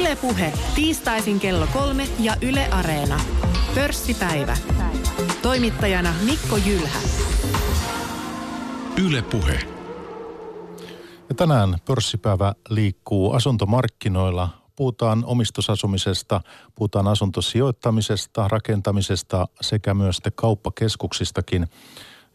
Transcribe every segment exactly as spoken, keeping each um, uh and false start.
Yle Puhe. Tiistaisin kello kolme ja Yle Areena. Pörssipäivä. Toimittajana Mikko Jylhä. Yle Puhe. Ja tänään pörssipäivä liikkuu asuntomarkkinoilla. Puhutaan omistusasumisesta, puhutaan asuntosijoittamisesta, rakentamisesta sekä myös kauppakeskuksistakin.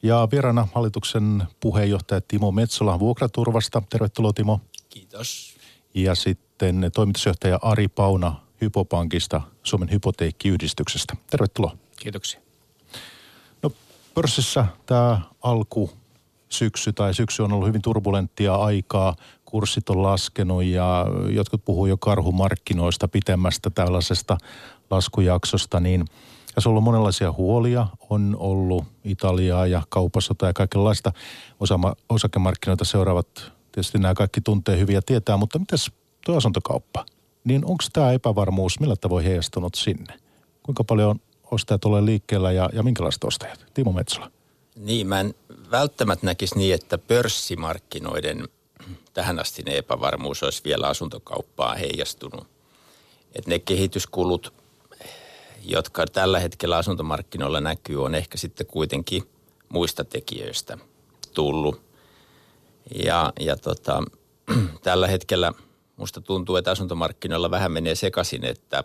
Ja vieraana hallituksen puheenjohtaja Timo Metsola Vuokraturvasta. Tervetuloa, Timo. Kiitos. Ja sitten toimitusjohtaja Ari Pauna Hypopankista, Suomen hypoteekkiyhdistyksestä. Tervetuloa. Kiitoksia. No, pörssissä tämä alku syksy tai syksy on ollut hyvin turbulenttia aikaa. Kurssit on laskenut ja jotkut puhuu jo karhumarkkinoista, pitemmästä tällaisesta laskujaksosta, niin tässä on ollut monenlaisia huolia. On ollut Italiaa ja kauppasota ja kaikenlaista. Osa- osakemarkkinoita seuraavat tietysti nämä kaikki tuntee hyviä tietää, mutta mitäs tuo asuntokauppa? Niin onko tämä epävarmuus millä tavoin heijastunut sinne? Kuinka paljon ostajat ole liikkeellä ja, ja minkälaiset ostajat? Timo Metsola. Niin, mä en välttämättä näkisi niin, että pörssimarkkinoiden tähän asti ne epävarmuus olisi vielä asuntokauppaa heijastunut. Että ne kehityskulut, jotka tällä hetkellä asuntomarkkinoilla näkyy, on ehkä sitten kuitenkin muista tekijöistä tullut. Ja, ja tota, tällä hetkellä musta tuntuu, että asuntomarkkinoilla vähän menee sekaisin, että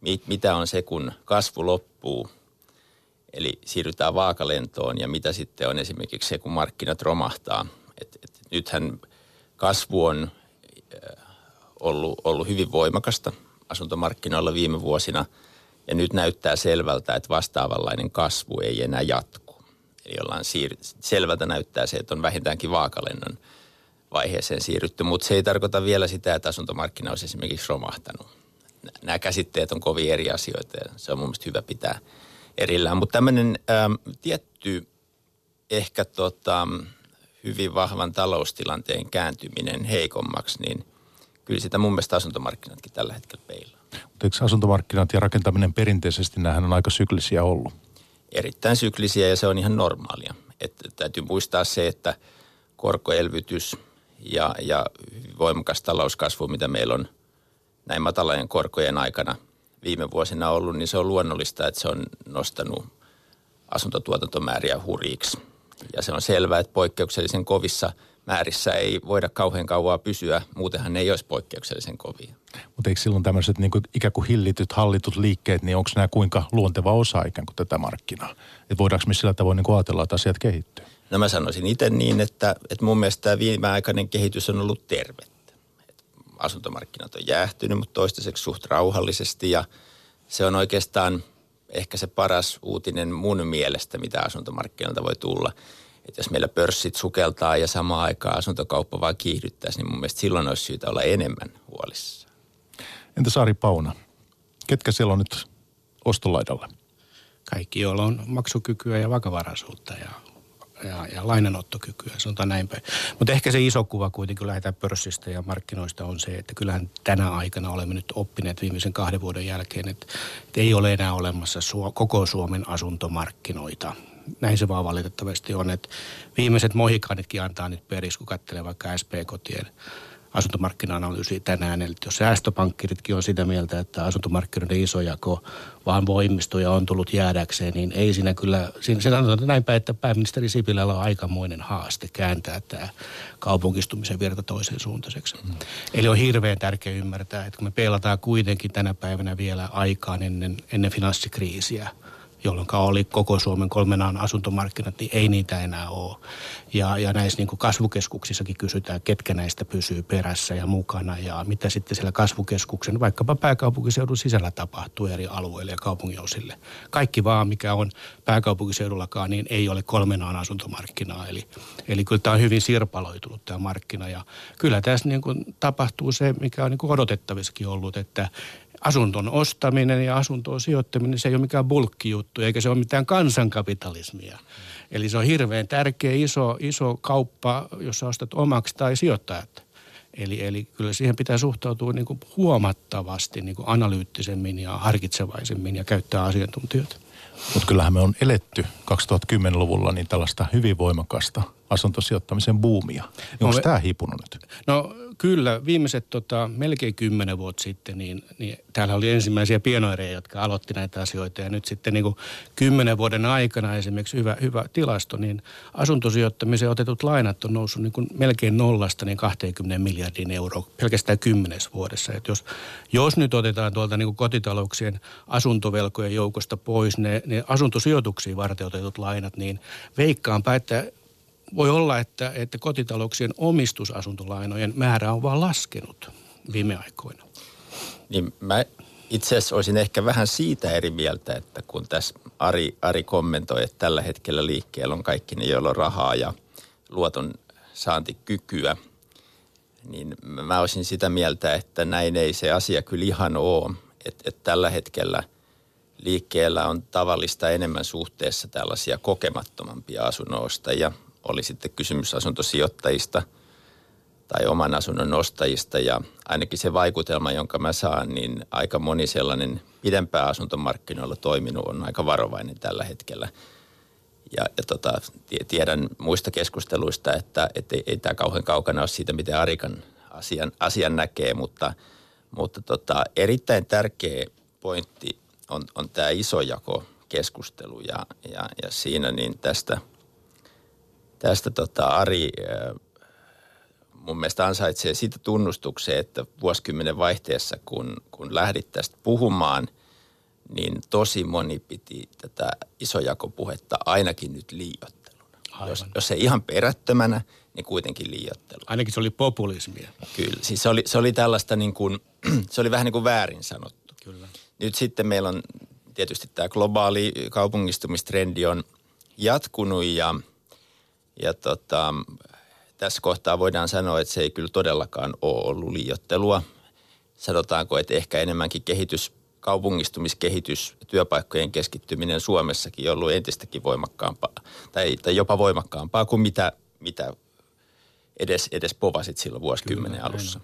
mit, mitä on se, kun kasvu loppuu. Eli siirrytään vaakalentoon ja mitä sitten on esimerkiksi se, kun markkinat romahtaa. Et, et, nythän kasvu on ollut, ollut hyvin voimakasta asuntomarkkinoilla viime vuosina ja nyt näyttää selvältä, että vastaavanlainen kasvu ei enää jatku. Eli ollaan siir- selvältä näyttää se, että on vähintäänkin vaakalennon vaiheeseen siirrytty, mutta se ei tarkoita vielä sitä, että asuntomarkkina olisi esimerkiksi romahtanut. Nämä käsitteet on kovin eri asioita ja se on mun mielestä hyvä pitää erillään, mutta tämmöinen ähm, tietty ehkä tota, hyvin vahvan taloustilanteen kääntyminen heikommaksi, niin kyllä sitä mun mielestä asuntomarkkinatkin tällä hetkellä peilaa. Mutta eikö asuntomarkkinat ja rakentaminen perinteisesti, näähän on aika syklisiä ollut? Erittäin syklisiä ja se on ihan normaalia. Että täytyy muistaa se, että korkoelvytys ja, ja voimakas talouskasvu, mitä meillä on näin matalajan korkojen aikana viime vuosina ollut, niin se on luonnollista, että se on nostanut asuntotuotantomääriä hurjiksi. Ja se on selvää, että poikkeuksellisen kovissa määrissä ei voida kauhean kauaa pysyä, muutenhan ne ei olisi poikkeuksellisen kovia. Mutta eikö silloin tämmöiset niin kuin ikään kuin hillityt, hallitut liikkeet, niin onko nämä kuinka luonteva osa ikään kuin tätä markkinaa? Että voidaanko me sillä tavoin niin kuin ajatella, että asiat kehittyy? No mä sanoisin itse niin, että, että mun mielestä tämä viimeaikainen kehitys on ollut tervettä. Et asuntomarkkinat on jäähtynyt, mutta toistaiseksi suht rauhallisesti ja se on oikeastaan ehkä se paras uutinen mun mielestä, mitä asuntomarkkinoilta voi tulla. Että jos meillä pörssit sukeltaa ja samaan aikaan asuntokauppa vaan kiihdyttäisi, niin mun mielestä silloin olisi syytä olla enemmän huolissa. Entäs Ari Pauna? Ketkä siellä on nyt ostolaidalla? Kaikki, joilla on maksukykyä ja vakavaraisuutta ja, ja, ja lainanottokykyä, sanotaan näin päin. Mutta ehkä se iso kuva kuitenkin lähdetään pörssistä ja markkinoista on se, että kyllähän tänä aikana olemme nyt oppineet viimeisen kahden vuoden jälkeen, että, että ei ole enää olemassa su- koko Suomen asuntomarkkinoita. Näin se vaan valitettavasti on, että viimeiset mohikaanitkin antaa nyt periksi, kun katselee vaikka S P-kotien asuntomarkkina-analyysiä tänään. Eli jos säästöpankkiritkin on sitä mieltä, että asuntomarkkinoiden iso jako vaan voimistuja on tullut jäädäkseen, niin ei siinä kyllä, siinä sanotaan näinpä, että pääministeri Sipilällä on aikamoinen haaste kääntää tämä kaupungistumisen virta toiseen suuntaiseksi. Mm. Eli on hirveän tärkeää ymmärtää, että kun me peilataan kuitenkin tänä päivänä vielä aikaan ennen, ennen finanssikriisiä, jolloin oli koko Suomen kolmenaan asuntomarkkinat, niin ei niitä enää ole. Ja, ja näissä niin kuin kasvukeskuksissakin kysytään, ketkä näistä pysyy perässä ja mukana ja mitä sitten siellä kasvukeskuksen, vaikkapa pääkaupunkiseudun sisällä tapahtuu eri alueille ja kaupunginosille. Kaikki vaan, mikä on pääkaupunkiseudullakaan, niin ei ole kolmenaan asuntomarkkinaa. Eli, eli kyllä tämä on hyvin sirpaloitunut tämä markkina ja kyllä tässä niin kuin tapahtuu se, mikä on niin kuin odotettavissakin ollut, että asunton ostaminen ja asuntoon sijoittaminen, se ei ole mikään bulkkijuttu, eikä se ole mitään kansankapitalismia. Mm. Eli se on hirveän tärkeä iso, iso kauppa, jossa ostat omaksi tai sijoittajat. Eli, eli kyllä siihen pitää suhtautua niin kuin huomattavasti niin kuin analyyttisemmin ja harkitsevaisemmin ja käyttää asiantuntijoita. Mutta kyllähän me on eletty kaksituhattakymmenluvulla niin tällaista hyvin voimakasta asuntosijoittamisen buumia. Onko no, tämä hiipunut nyt? No Kyllä, viimeiset tota, melkein kymmenen vuotta sitten, niin, niin täällä oli ensimmäisiä pienoireja, jotka aloitti näitä asioita. Ja nyt sitten niin kuin kymmenen vuoden aikana esimerkiksi hyvä, hyvä tilasto, niin asuntosijoittamiseen otetut lainat on noussut niin kuin melkein nollasta niin kaksikymmentä miljardiin euroa pelkästään kymmenessä vuodessa. Et jos, jos nyt otetaan tuolta niin kuin kotitalouksien asuntovelkojen joukosta pois ne, ne asuntosijoituksiin varten otetut lainat, niin veikkaanpä, että voi olla, että, että kotitalouksien omistusasuntolainojen määrä on vaan laskenut viime aikoina. Niin mä itse asiassa olisin ehkä vähän siitä eri mieltä, että kun tässä Ari, Ari kommentoi, että tällä hetkellä liikkeellä on kaikki ne, joilla on rahaa ja luoton saantikykyä, niin mä olisin sitä mieltä, että näin ei se asia kyllä ihan ole. Että et tällä hetkellä liikkeellä on tavallista enemmän suhteessa tällaisia kokemattomampia asunnonostajia. Oli sitten kysymys asuntosijoittajista tai oman asunnon ostajista, ja ainakin se vaikutelma, jonka mä saan, niin aika moni sellainen pidempään asuntomarkkinoilla toiminut on aika varovainen tällä hetkellä. Ja, ja tota, tiedän muista keskusteluista, että et ei, ei tämä kauhean kaukana ole siitä, miten Arikan asian, asian näkee, mutta, mutta tota, erittäin tärkeä pointti on, on tämä isojakokeskustelu ja, ja, ja siinä niin tästä... Tästä tota, Ari mun mielestä ansaitsee siitä tunnustukseen, että vuosikymmenen vaihteessa, kun, kun lähdit tästä puhumaan, niin tosi moni piti tätä isojakopuhetta ainakin nyt liioitteluna. Jos, jos ei ihan perättömänä, niin kuitenkin liioitteluna. Ainakin se oli populismia. Kyllä, siis se oli, se oli tällaista niin kuin, se oli vähän niin kuin väärin sanottu. Kyllä. Nyt sitten meillä on tietysti tämä globaali kaupungistumistrendi on jatkunut ja... Ja tota, tässä kohtaa voidaan sanoa, että se ei kyllä todellakaan ole ollut liioittelua. Sanotaanko, että ehkä enemmänkin kehitys, kaupungistumiskehitys, työpaikkojen keskittyminen Suomessakin on ollut entistäkin voimakkaampaa tai, tai jopa voimakkaampaa kuin mitä, mitä edes, edes povasit silloin vuosikymmenen alussa.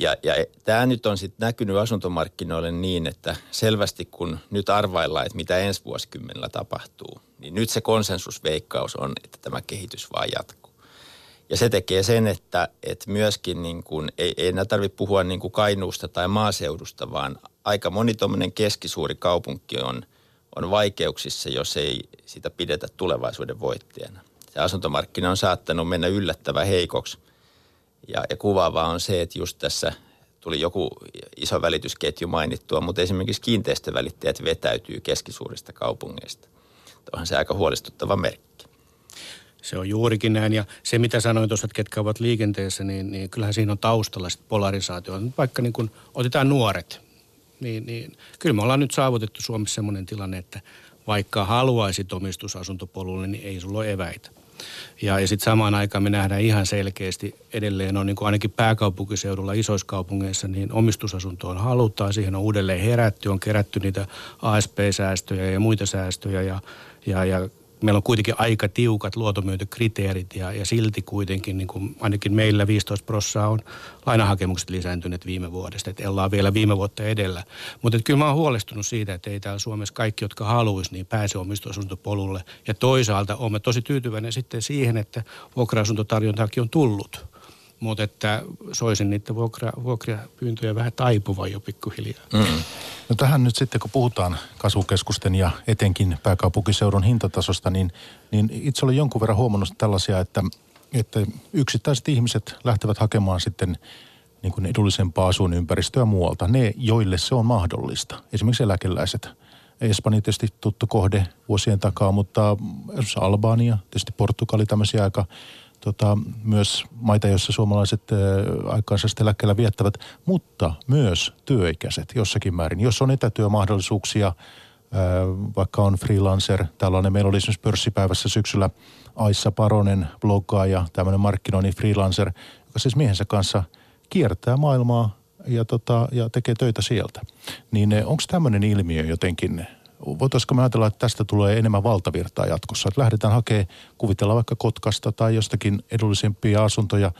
Ja, ja tämä nyt on sitten näkynyt asuntomarkkinoille niin, että selvästi kun nyt arvaillaan, että mitä ensi vuosikymmenellä tapahtuu, niin nyt se konsensusveikkaus on, että tämä kehitys vaan jatkuu. Ja se tekee sen, että, että myöskin niin kuin, ei, ei enää tarvitse puhua niin kuin Kainuusta tai maaseudusta, vaan aika moni tuommoinen keskisuuri kaupunki on, on vaikeuksissa, jos ei sitä pidetä tulevaisuuden voittajana. Se asuntomarkkina on saattanut mennä yllättävän heikoksi. Ja, ja kuvaavaa on se, että just tässä tuli joku iso välitysketju mainittua, mutta esimerkiksi kiinteistövälittäjät vetäytyy keskisuurista kaupungeista. Onhan se aika huolestuttava merkki. Se on juurikin näin, ja se mitä sanoin tuossa, että ketkä ovat liikenteessä, niin, niin kyllähän siinä on taustalla sitten polarisaatio. Vaikka niin kun otetaan nuoret, niin, niin kyllä me ollaan nyt saavutettu Suomessa semmoinen tilanne, että vaikka haluaisit omistusasuntopolulle, niin ei sulla ole eväitä. Ja, ja sitten samaan aikaan me nähdään ihan selkeästi edelleen, on niin kuin ainakin pääkaupunkiseudulla, isoissa kaupungeissa, niin omistusasuntoon halutaan. Siihen on uudelleen herätty, on kerätty niitä A S P-säästöjä ja muita säästöjä ja, ja, ja meillä on kuitenkin aika tiukat luotonmyöntökriteerit ja, ja silti kuitenkin niin kuin ainakin meillä viisitoista prosenttia on lainahakemukset lisääntyneet viime vuodesta, että ollaan vielä viime vuotta edellä. Mutta kyllä mä oon huolestunut siitä, että ei täällä Suomessa kaikki, jotka haluaisi, niin pääse omistuasuntopolulle. Ja toisaalta oon mä tosi tyytyväinen sitten siihen, että vuokra-asuntotarjontaakin on tullut. Mutta että soisin että vuokra, vuokrapyyntöjä vähän taipuva jo pikkuhiljaa. Mm. No tähän nyt sitten, kun puhutaan kasvukeskusten ja etenkin pääkaupunkiseudun hintatasosta, niin, niin itse olen jonkun verran huomannut tällaisia, että, että yksittäiset ihmiset lähtevät hakemaan sitten niin kuin edullisempaa asuinympäristöä muualta. Ne, joille se on mahdollista. Esimerkiksi eläkeläiset. Espanja tietysti tuttu kohde vuosien takaa, mutta Albania, tietysti Portugali, tämmöisiä aika... Tota, myös maita, joissa suomalaiset aikaansa sitten eläkkeellä viettävät, mutta myös työikäiset jossakin määrin. Jos on etätyömahdollisuuksia, ää, vaikka on freelancer, tällainen, meillä oli esimerkiksi pörssipäivässä syksyllä Aisa Paronen, bloggaaja, tämmöinen markkinoinnin freelancer, joka siis miehensä kanssa kiertää maailmaa ja, tota, ja tekee töitä sieltä. Niin onko tämmöinen ilmiö jotenkin... Voitaisiko me ajatella, että tästä tulee enemmän valtavirtaa jatkossa? Että lähdetään hakemaan, kuvitellaan vaikka Kotkasta tai jostakin edullisempia asuntoja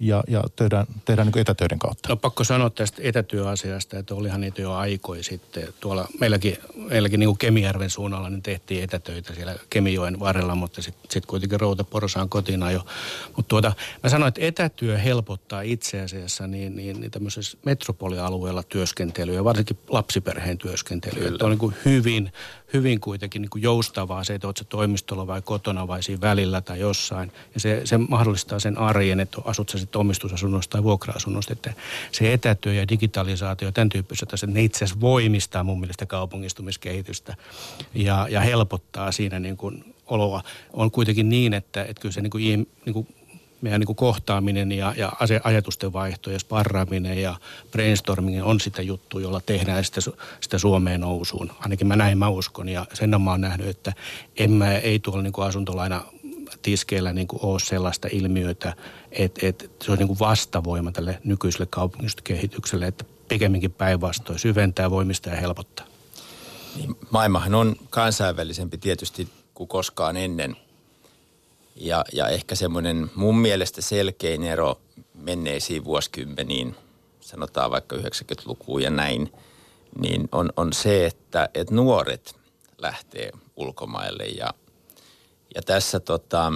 ja, ja tehdään, tehdään niin etätöiden kautta. No pakko sanoa tästä etätyöasiasta, että olihan niitä jo aikoi sitten. Tuolla meilläkin, meilläkin niin kuin Kemijärven suunnalla niin tehtiin etätöitä siellä Kemijoen varrella, mutta sitten sit kuitenkin routa porsaan kotina jo. Mutta tuota, mä sanoin, että etätyö helpottaa itse asiassa niin, niin, niin tämmöisessä metropolialueella työskentelyä, varsinkin lapsiperheen työskentelyä. Että on niin kuin hyvin, hyvin kuitenkin niin kuin joustavaa se, että oot sä toimistolla vai kotona vai siinä välillä tai jossain. Ja se, se mahdollistaa sen arjen, että asut sä sitten omistusasunnosta tai vuokra-asunnosta, että se etätyö ja digitalisaatio, tämän tyyppiset, että ne itse asiassa voimistaa mun mielestä kaupungistumiskehitystä ja, ja helpottaa siinä niin kuin oloa. On kuitenkin niin, että, että kyllä se niin kuin, niin kuin meidän niin kuin kohtaaminen ja, ja ajatusten vaihto ja sparraaminen ja brainstorming on sitä juttua, jolla tehdään sitä, sitä Suomeen nousuun. Ainakin mä näin, mä uskon ja sen mä oon nähnyt, että en mä, ei tuolla niin kuin asuntolaina tiskeillä niin kuin ole sellaista ilmiötä, että, että se on niin kuin vastavoima tälle nykyiselle kaupungistumiskehitykselle, että pikemminkin päinvastoin syventää, voimistaa ja helpottaa. Niin, maailmahan on kansainvälisempi tietysti kuin koskaan ennen. Ja, ja ehkä semmoinen mun mielestä selkein ero menneisiin vuosikymmeniin, sanotaan vaikka yhdeksänkymmentälukuun ja näin, niin on, on se, että, että nuoret lähtee ulkomaille ja Ja tässä tota,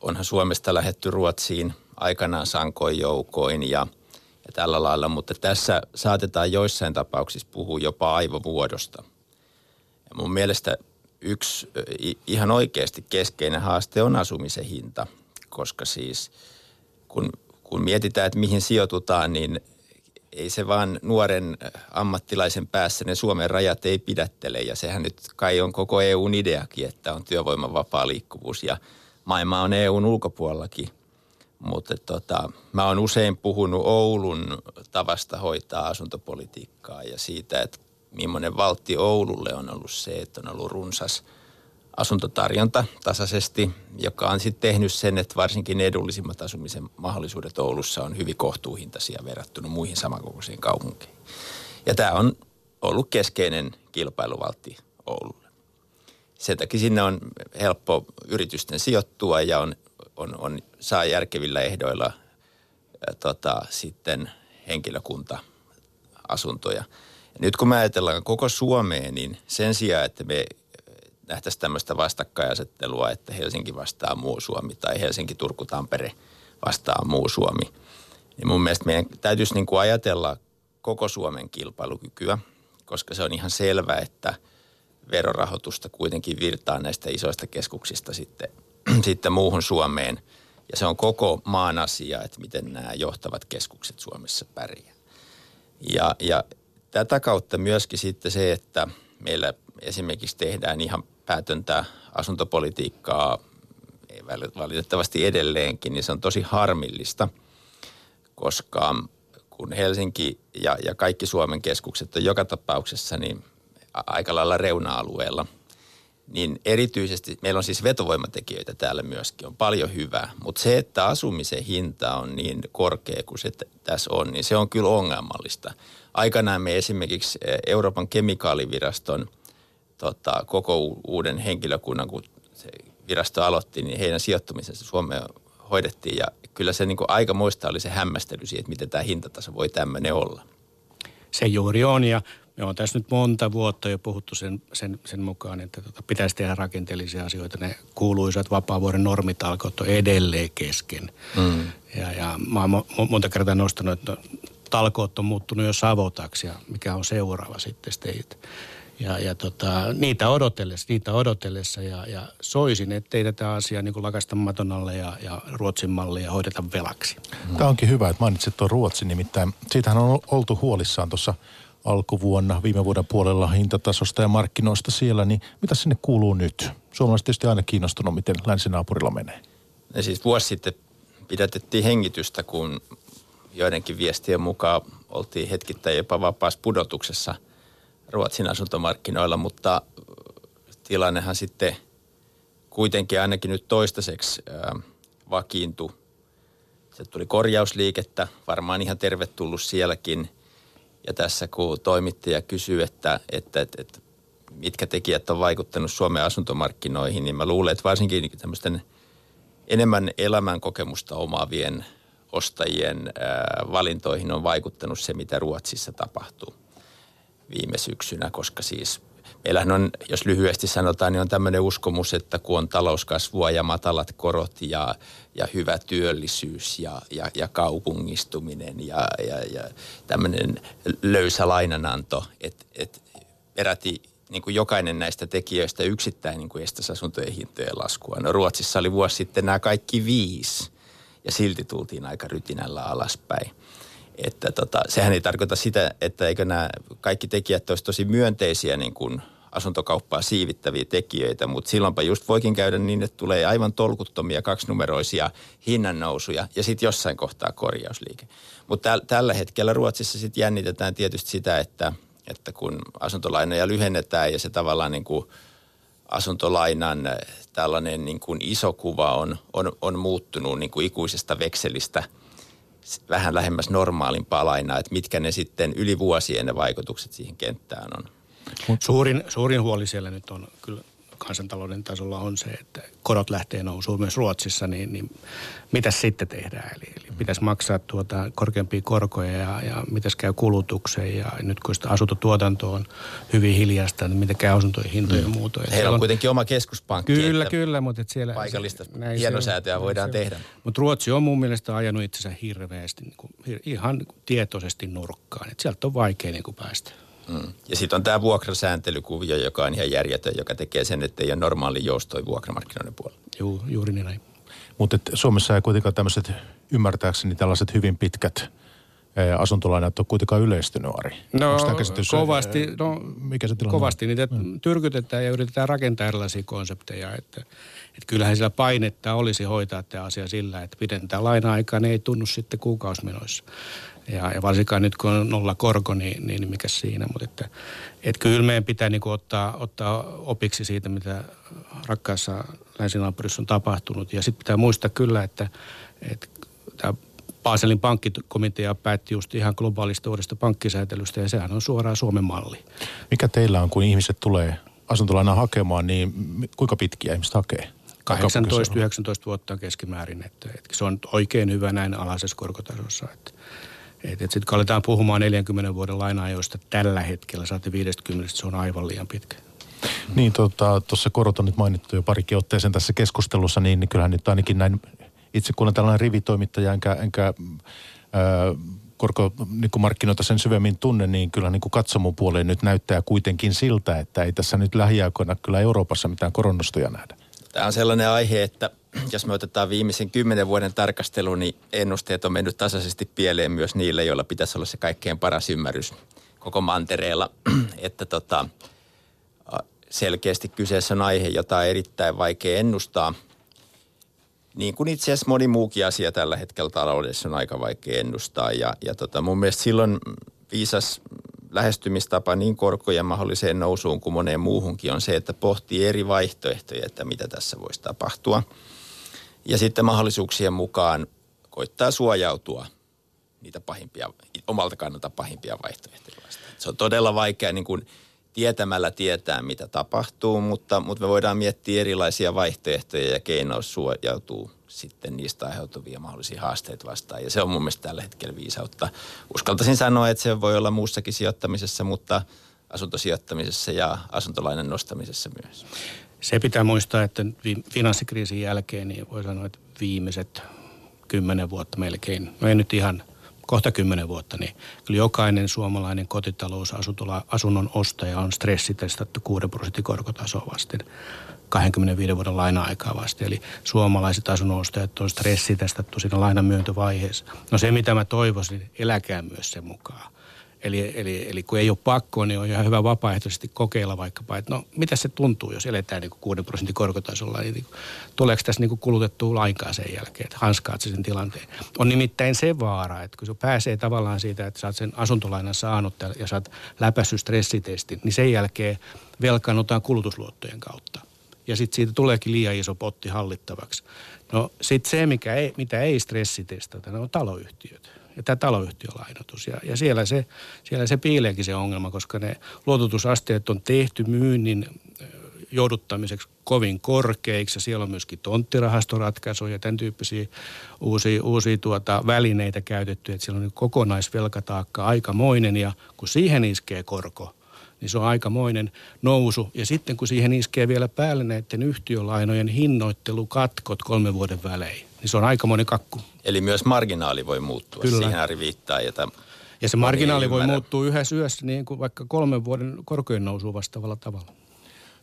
onhan Suomesta lähdetty Ruotsiin aikanaan sankoin joukoin ja, ja tällä lailla, mutta tässä saatetaan joissain tapauksissa puhua jopa aivovuodosta. Ja mun mielestä yksi ihan oikeasti keskeinen haaste on asumisen hinta, koska siis kun, kun mietitään, että mihin sijoitutaan, niin ei se vaan nuoren ammattilaisen päässä, ne Suomen rajat ei pidättele ja sehän nyt kai on koko E U:n ideakin, että on työvoiman vapaa liikkuvuus ja maailma on E U:n ulkopuolellakin. Mutta tota, mä oon usein puhunut Oulun tavasta hoitaa asuntopolitiikkaa ja siitä, että millainen valtti Oululle on ollut se, että on ollut runsas asuntotarjonta tasaisesti, joka on sitten tehnyt sen, että varsinkin edullisimmat asumisen mahdollisuudet Oulussa on hyvin kohtuuhintaisia verrattuna muihin samankokoisiin kaupunkeihin. Ja tämä on ollut keskeinen kilpailuvaltti Oululle. Sen takia sinne on helppo yritysten sijoittua ja on, on, on, saa järkevillä ehdoilla äh, tota, sitten henkilökunta-asuntoja. Ja nyt kun me ajatellaan koko Suomeen, niin sen sijaan, että me nähtäisiin tämmöistä vastakkainasettelua, että Helsinki vastaa muu Suomi tai Helsinki, Turku, Tampere vastaa muu Suomi. Niin mun mielestä meidän täytyisi niin kuin ajatella koko Suomen kilpailukykyä, koska se on ihan selvä, että verorahoitusta kuitenkin virtaa näistä isoista keskuksista sitten, sitten muuhun Suomeen. Ja se on koko maan asia, että miten nämä johtavat keskukset Suomessa pärjää. Ja, ja tätä kautta myöskin sitten se, että meillä esimerkiksi tehdään ihan päätöntä asuntopolitiikkaa, ei valitettavasti edelleenkin, niin se on tosi harmillista, koska kun Helsinki ja, ja kaikki Suomen keskukset on joka tapauksessa niin aika lailla reuna-alueella, niin erityisesti meillä on siis vetovoimatekijöitä täällä myöskin, on paljon hyvää, mutta se, että asumisen hinta on niin korkea kuin se tässä on, niin se on kyllä ongelmallista. Aikanaan me esimerkiksi Euroopan kemikaaliviraston Tota, koko uuden henkilökunnan, kun se virasto aloitti, niin heidän sijoittumisensa Suomeen hoidettiin. Ja kyllä se niin kuin aikamoista oli se hämmästely siihen, että miten tämä hintataso voi tämmöinen olla. Se juuri on ja me on tässä nyt monta vuotta jo puhuttu sen, sen, sen mukaan, että tota, pitäisi tehdä rakenteellisia asioita. Ne kuuluisat vapaavuoren normit alkoivat edelleen kesken. Mm. Ja, ja mä oon monta kertaa nostanut, että talkoot on muuttunut jo savotaksi ja mikä on seuraava sitten teitä. Ja, ja tota, niitä odotellessa, niitä odotellessa ja, ja soisin, ettei tätä asiaa niin kuin lakasta maton alle ja, ja Ruotsin mallia hoideta velaksi. Tämä onkin hyvä, että mainitsit tuon Ruotsin, nimittäin siitähän on oltu huolissaan tuossa alkuvuonna, viime vuoden puolella hintatasosta ja markkinoista siellä, niin mitä sinne kuuluu nyt? Suomalaiset tietysti aina kiinnostunut, miten länsinaapurilla menee. Ja siis vuosi sitten pidätettiin hengitystä, kun joidenkin viestien mukaan oltiin hetkittäin jopa vapaassa pudotuksessa Ruotsin asuntomarkkinoilla, mutta tilannehan sitten kuitenkin ainakin nyt toistaiseksi vakiintui. Se tuli korjausliikettä, varmaan ihan tervetullut sielläkin. Ja tässä kun toimittaja kysyy, että, että, että, että mitkä tekijät on vaikuttanut Suomen asuntomarkkinoihin, niin mä luulen, että varsinkin tämmöisten enemmän elämänkokemusta omaavien ostajien valintoihin on vaikuttanut se, mitä Ruotsissa tapahtuu viime syksynä, koska siis meillähän on, jos lyhyesti sanotaan, niin on tämmöinen uskomus, että kun on talouskasvua ja matalat korot ja, ja hyvä työllisyys ja, ja, ja kaupungistuminen ja, ja, ja tämmöinen löysä lainananto, että et peräti niin kuin jokainen näistä tekijöistä yksittäin niin kuin estäisi asuntojen hintojen laskua. No Ruotsissa oli vuosi sitten nämä kaikki viisi ja silti tultiin aika rytinällä alaspäin. Että tota, sehän ei tarkoita sitä, että eikö nämä kaikki tekijät olisi tosi myönteisiä niin kuin asuntokauppaa siivittäviä tekijöitä, mutta silloinpa just voikin käydä niin, että tulee aivan tolkuttomia kaksinumeroisia hinnannousuja ja sitten jossain kohtaa korjausliike. Mutta täl- tällä hetkellä Ruotsissa sitten jännitetään tietysti sitä, että, että kun asuntolainoja lyhennetään ja se tavallaan niin kuin asuntolainan tällainen niin kuin iso kuva on, on, on muuttunut niin kuin ikuisesta vekselistä vähän lähemmäs normaalimpaa lainaa, että mitkä ne sitten yli vuosien ne vaikutukset siihen kenttään on. Suurin, suurin huoli siellä nyt on kyllä kansantalouden tasolla on se, että korot lähtee nousuun myös Ruotsissa, niin, niin mitäs sitten tehdään? Eli, eli pitäisi maksaa tuota korkeampia korkoja ja, ja mitäs käy kulutukseen ja nyt kun sitä asuntotuotanto on hyvin hiljaista, niin mitä käy asuntojen hintojen mm. muutoin. Heillä on, on kuitenkin oma keskuspankki. Kyllä, kyllä, mutta siellä paikallista hienosäätöä voidaan tehdä. Mutta Ruotsi on mun mielestä ajanut itsensä hirveästi, niin kuin, ihan niin kuin tietoisesti nurkkaan. Et sieltä on vaikea niin kuin päästä. Ja sitten on tämä vuokrasääntelykuvio, joka on ihan järjetön, joka tekee sen, että ei ole normaali joustoi vuokramarkkinoiden puolella. Joo, juuri niin näin. Mutta Suomessa ei kuitenkaan tämmöiset, ymmärtääkseni tällaiset hyvin pitkät asuntolainat on kuitenkaan yleistynyt, Ari. No kovasti, se, no, mikä se kovasti niitä mm. tyrkytetään ja yritetään rakentaa erilaisia konsepteja. Että, että kyllähän sillä painetta olisi hoitaa tämä asia sillä, että pidentää laina-aikaa, ne ei tunnu sitten kuukausimenoissa. Ja, ja varsinkaan nyt kun on nolla korko, niin, niin mikä siinä. Mutta että, että kyllä meidän pitää niin kuin ottaa, ottaa opiksi siitä, mitä rakkaassa länsinaapurissa on tapahtunut. Ja sitten pitää muistaa kyllä, että, että tämä Baselin pankkikomitea päätti just ihan globaalista uudesta pankkisäätelystä ja sehän on suoraan Suomen malli. Mikä teillä on, kun ihmiset tulee asuntolainaa hakemaan, niin kuinka pitkiä ihmiset hakee? kahdeksantoista yhdeksäntoista vuotta on keskimäärin, että, että se on oikein hyvä näin alhaisessa korkotasossa, että Että et sitten kun aletaan puhumaan neljänkymmenen vuoden laina-ajoista tällä hetkellä, saatte viisikymmentä, se on aivan liian pitkä. Niin, tuossa tota, korot on nyt mainittu jo parikin otteeseen tässä keskustelussa, niin kyllähän nyt ainakin näin, itse kun olen tällainen rivitoimittaja, enkä, enkä ää, korko niin kun markkinoita sen syvemmin tunne, niin kyllä niin kun katsomon puoleen nyt näyttää kuitenkin siltä, että ei tässä nyt lähiaikoina kyllä Euroopassa mitään koronnostoja nähdä. Tämä on sellainen aihe, että jos me otetaan viimeisen kymmenen vuoden tarkastelu, niin ennusteet on mennyt tasaisesti pieleen myös niille, joilla pitäisi olla se kaikkein paras ymmärrys koko mantereella. Että tota, selkeästi kyseessä on aihe, jota on erittäin vaikea ennustaa. Niin kuin itse asiassa moni muukin asia tällä hetkellä taloudessa on aika vaikea ennustaa. Ja, ja tota, mun mielestä silloin viisas lähestymistapa niin korkojen mahdolliseen nousuun kuin moneen muuhunkin on se, että pohtii eri vaihtoehtoja, että mitä tässä voisi tapahtua. Ja sitten mahdollisuuksien mukaan koittaa suojautua niitä pahimpia, omalta kannalta pahimpia vaihtoehtoja vastaan. Se on todella vaikea niin kuin tietämällä tietää, mitä tapahtuu, mutta, mutta me voidaan miettiä erilaisia vaihtoehtoja ja keinoja suojautua sitten niistä aiheutuvia mahdollisia haasteita vastaan. Ja se on mun mielestä tällä hetkellä viisautta. Uskaltaisin sanoa, että se voi olla muussakin sijoittamisessa, mutta asuntosijoittamisessa ja asuntolainan nostamisessa myös. Se pitää muistaa, että finanssikriisin jälkeen niin voi sanoa, että viimeiset kymmenen vuotta melkein, no ei nyt ihan kohta kymmenen vuotta, niin kyllä jokainen suomalainen kotitalous, asunnon ostaja on stressitestattu kuuden prosentin korkotasoa vasten, kaksikymmentäviisi vuoden laina-aikaa vasten. Eli suomalaiset asunnonostajat on stressitestattu siinä lainan myöntövaiheessa. No se, mitä mä toivoisin, niin eläkää myös sen mukaan. Eli, eli, eli kun ei ole pakko, niin on ihan hyvä vapaaehtoisesti kokeilla vaikkapa, että no mitä se tuntuu, jos eletään niin kuin kuuden prosentin korkotasolla, niin, niin tuleeko tässä niin kulutettua lainkaan sen jälkeen, että hanskaat sen tilanteen. On nimittäin se vaara, että kun se pääsee tavallaan siitä, että sä oot sen asuntolainan saanut ja sä oot läpäissyt stressitestin, niin sen jälkeen velkaannutaan kulutusluottojen kautta. Ja sitten siitä tuleekin liian iso potti hallittavaksi. No sitten se, mikä ei, mitä ei stressitestata, ne on taloyhtiöt. Ja tämä taloyhtiölainotus. Ja, ja siellä, se, siellä se piileekin se ongelma, koska ne luototusasteet on tehty myynnin jouduttamiseksi kovin korkeiksi. Ja siellä on myöskin tonttirahastoratkaisuja ja tämän tyyppisiä uusia, uusia tuota, välineitä käytetty. Että siellä on niin kokonaisvelkataakka aikamoinen ja kun siihen iskee korko, niin se on aikamoinen nousu. Ja sitten kun siihen iskee vielä päälle näiden yhtiölainojen hinnoittelukatkot kolmen vuoden välein, niin se on aikamoinen kakku. Eli myös marginaali voi muuttua. Kyllä. Siihen Ari viittaa. Jota... Ja se marginaali voi muuttua yhä syössä niin kuin vaikka kolmen vuoden korkojen nousuun vastaavalla tavalla.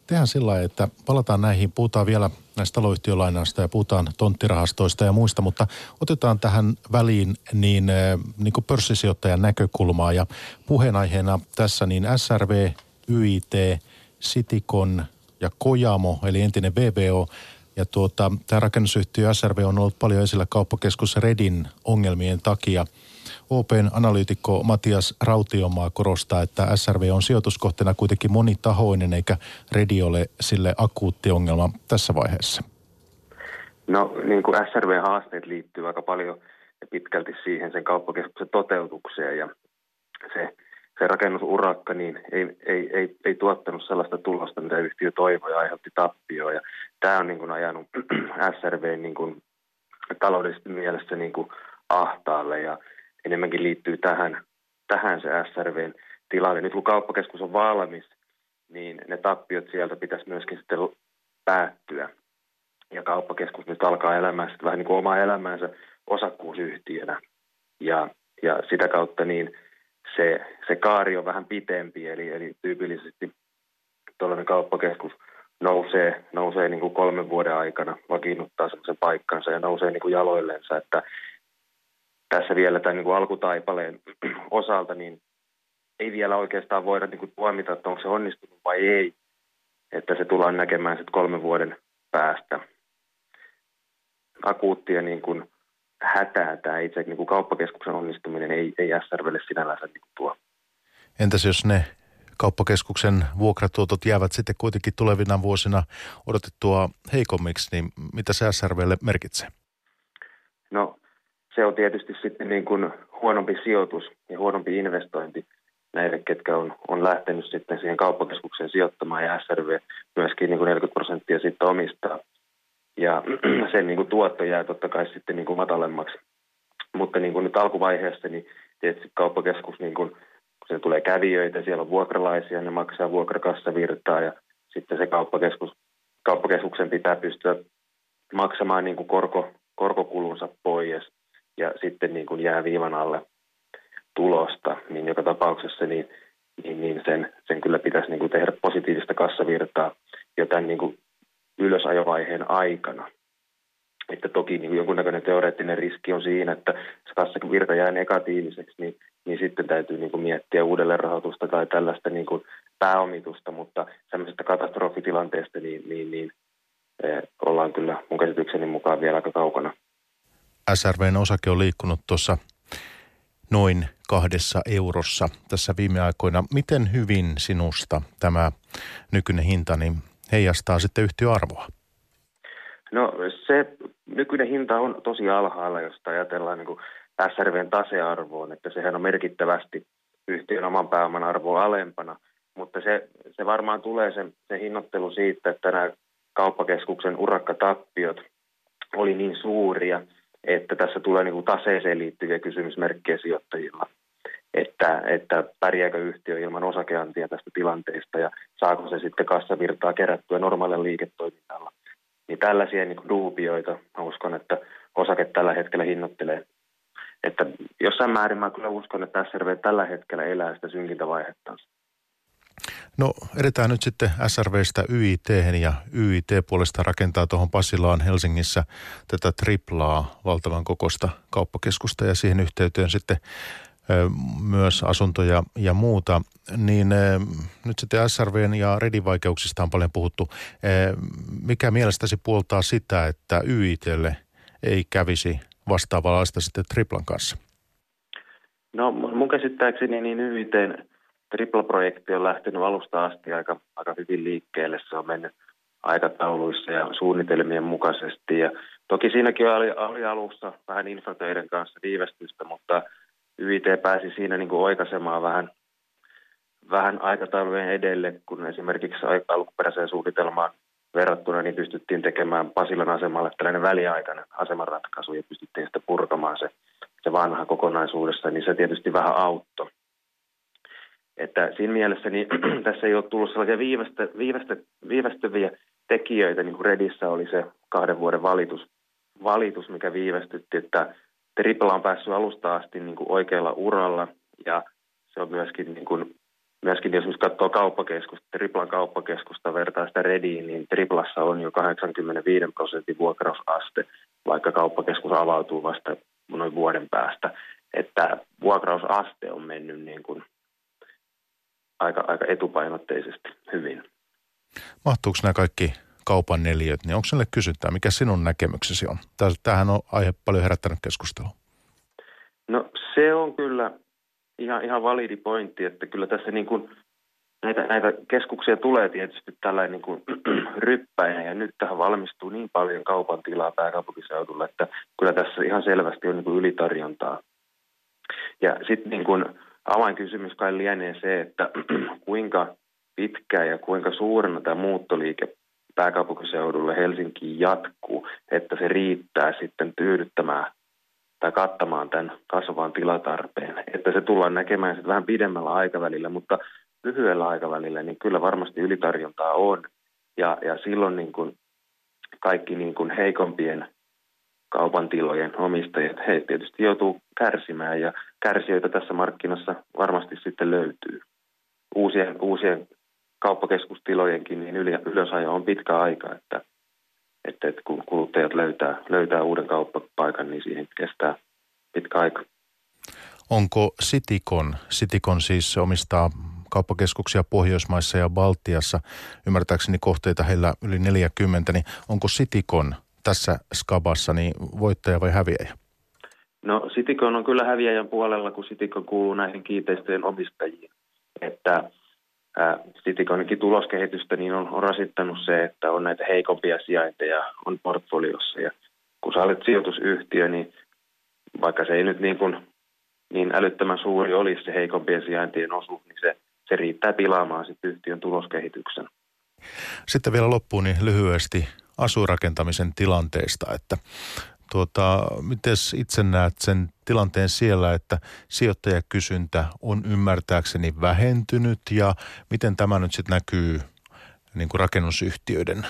Tehdään sillä lailla, että palataan näihin, puhutaan vielä näistä taloyhtiölainasta ja puhutaan tonttirahastoista ja muista, mutta otetaan tähän väliin niin, niin kuin pörssisijoittajan näkökulmaa ja puheenaiheena tässä niin S R V, Y I T, Citycon ja Kojamo eli entinen V V O. Ja tuota, tämä rakennusyhtiö S R V on ollut paljon esillä kauppakeskus Redin ongelmien takia. O P:n analyytikko Matias Rautionmaa korostaa, että S R V on sijoituskohteena kuitenkin monitahoinen, eikä Redi ole sille akuutti ongelma tässä vaiheessa. No niin kuin S R V-haasteet liittyy aika paljon pitkälti siihen sen kauppakeskuksen toteutukseen ja se, se rakennusurakka niin ei, ei, ei, ei tuottanut sellaista tulosta, mitä yhtiö toivoi ja aiheutti tappioon. Ja tämä on niin kuin ajanut S R V niin kuin taloudellisesti mielessä niin kuin ahtaalle ja enemmänkin liittyy tähän, tähän se S R V:n tilanne. Nyt kun kauppakeskus on valmis, niin ne tappiot sieltä pitäisi myöskin sitten päättyä. Ja kauppakeskus nyt alkaa elämään sitten vähän niin kuin omaa elämäänsä osakkuusyhtiönä. Ja, ja sitä kautta niin se, se kaari on vähän pitempi, eli, eli tyypillisesti tuollainen kauppakeskus nousee, nousee niin kuin kolmen vuoden aikana, vakiinnuttaa semmoisen paikkansa ja nousee niin kuin jaloillensa, että tässä vielä tämän niin kuin alkutaipaleen osalta, niin ei vielä oikeastaan voida niin kuin tuomita, että onko se onnistunut vai ei, että se tullaan näkemään sitten kolmen vuoden päästä. Akuuttia niin kuin hätää tämä itse niin kuin kauppakeskuksen onnistuminen ei, ei S R V:lle sinällään niin kuin tuo. Entäs jos ne kauppakeskuksen vuokratuotot jäävät sitten kuitenkin tulevina vuosina odotettua heikommiksi, niin mitä se S R V:lle merkitsee? No... Se on tietysti sitten niin kuin huonompi sijoitus ja huonompi investointi näille, ketkä on, on lähtenyt sitten siihen kauppakeskukseen sijoittamaan ja S R V myöskin niin kuin neljäkymmentä prosenttia siitä omistaa. Ja sen niin kuin tuotto jää totta kai sitten niin kuin matalemmaksi. Mutta niin kuin nyt alkuvaiheessa niin tietysti kauppakeskus, niin kuin, kun se tulee kävijöitä, siellä on vuokralaisia, ne maksaa vuokrakassavirtaa ja sitten se kauppakeskus, kauppakeskuksen pitää pystyä maksamaan niin kuin korko, korkokulunsa pois. Ja sitten niin kun jää viivan alle tulosta, niin joka tapauksessa niin, niin, niin sen, sen kyllä pitäisi niin kun tehdä positiivista kassavirtaa jo tämän niin kun ylösajovaiheen aikana. Että toki niin kun jonkunnäköinen teoreettinen riski on siinä, että se kassavirta jää negatiiviseksi, niin, niin sitten täytyy niin kun miettiä uudelleenrahoitusta tai tällaista niin kun pääomitusta, mutta sellaisesta katastrofitilanteesta niin, niin, niin eh, ollaan kyllä mun käsitykseni mukaan vielä aika kaukana. S R V:n osake on liikkunut tuossa noin kahdessa eurossa tässä viime aikoina. Miten hyvin sinusta tämä nykyinen hinta niin heijastaa sitten yhtiöarvoa? No se nykyinen hinta on tosi alhaalla, jos ajatellaan niin kuin S R V:n tasearvoon, että sehän on merkittävästi yhtiön oman pääoman arvoa alempana, mutta se, se varmaan tulee se, se hinnoittelu siitä, että nämä kauppakeskuksen urakkatappiot oli niin suuria, että tässä tulee niin kuin taseeseen liittyviä kysymysmerkkejä sijoittajilla, että, että pärjääkö yhtiö ilman osakeantia tästä tilanteesta ja saako se sitten kassavirtaa kerättyä normaalilla liiketoiminnalla. Niin tällaisia niin kuin duubioita, mä uskon, että osake tällä hetkellä hinnoittelee. Että jossain määrin mä kyllä uskon, että S R V tällä hetkellä elää sitä synkintä vaihettaan. No edetään nyt sitten S R V:stä Y I T:hen ja Y I T puolesta rakentaa tuohon Pasilaan Helsingissä tätä Triplaa valtavan kokoista kauppakeskusta ja siihen yhteyteen sitten ö, myös asuntoja ja muuta. Niin ö, nyt sitten S R V:n ja Redin vaikeuksista on paljon puhuttu. Ö, mikä mielestäsi puoltaa sitä, että Y I T:lle ei kävisi vastaavanlaista sitten Triplan kanssa? No mun käsittääkseni niin Y I T:n Tripla-projekti on lähtenyt alusta asti aika, aika hyvin liikkeelle. Se on mennyt aikatauluissa ja suunnitelmien mukaisesti. Ja toki siinäkin oli, oli alussa vähän infratöiden kanssa viivästystä, mutta Y I T pääsi siinä niin kuin oikaisemaan vähän, vähän aikataulujen edelle, kun esimerkiksi alkuperäiseen suunnitelmaan verrattuna niin pystyttiin tekemään Pasilan asemalle tällainen väliaikainen asemanratkaisu ja pystyttiin sitä purkamaan se, se vanha kokonaisuudessa, niin se tietysti vähän auttoi. Että siinä mielessä niin tässä ei ole tullut sellaisia viivästä, viivästä, viivästyviä tekijöitä, niin kuin Redissä oli se kahden vuoden valitus, valitus mikä viivästytti, että Tripla on päässyt alusta asti niin kuin oikealla uralla ja se on myöskin, niin kuin, myöskin jos katsoo kauppakeskusta, Triplan kauppakeskusta vertaa sitä Rediin, niin Triplassa on jo kahdeksankymmentäviisi prosentin vuokrausaste, vaikka kauppakeskus avautuu vasta noin vuoden päästä, että vuokrausaste on mennyt niin kuin aika, aika etupainotteisesti hyvin. Mahtuuko nämä kaikki kaupan neliöt, niin onko niille kysyntää? Mikä sinun näkemyksesi on? Tämähän on aihe paljon herättänyt keskustelua. No se on kyllä ihan, ihan validi pointti, että kyllä tässä niin kuin näitä, näitä keskuksia tulee tietysti tällainen niin kuin ryppäinä ja nyt tähän valmistuu niin paljon kaupan tilaa pääkaupunkiseudulla, että kyllä tässä ihan selvästi on niin kuin ylitarjontaa. Ja sitten niin kuin avainkysymys kai lienee se, että kuinka pitkä ja kuinka suurena tämä muuttoliike pääkaupunkiseudulle Helsinkiin jatkuu, että se riittää sitten tyydyttämään tai kattamaan tämän kasvavan tilatarpeen. Että se tullaan näkemään sitten vähän pidemmällä aikavälillä, mutta lyhyellä aikavälillä niin kyllä varmasti ylitarjontaa on. Ja, ja silloin niin kuin kaikki niin kuin heikompien kaupan tilojen omistajat, he tietysti joutuu kärsimään ja kärsijöitä tässä markkinassa varmasti sitten löytyy. Uusien, uusien kauppakeskustilojenkin niin ylösajo on pitkä aika, että, että, että kun kuluttajat löytää, löytää uuden kauppapaikan, niin siihen kestää pitkä aika. Onko Citycon, Citycon siis omistaa kauppakeskuksia Pohjoismaissa ja Baltiassa, ymmärtääkseni kohteita heillä yli neljäkymmentä, niin onko Citycon tässä skabassa niin voittaja vai häviäjä? No Citycon on kyllä häviäjän puolella, kun Citycon kuuluu näihin kiinteistöjen omistajiin. Että Cityconinkin tuloskehitystä niin on rasittanut se, että on näitä heikompia sijainteja on portfoliossa. Ja kun sä olet sijoitusyhtiö, niin vaikka se ei nyt niin, kuin, niin älyttömän suuri olisi se heikompien sijaintien osuus, niin se, se riittää pilaamaan sitten yhtiön tuloskehityksen. Sitten vielä loppuun niin lyhyesti asuinrakentamisen tilanteesta, että tuota, miten itse näet sen tilanteen siellä, että sijoittajakysyntä on ymmärtääkseni vähentynyt ja miten tämä nyt sitten näkyy niin kuin rakennusyhtiöiden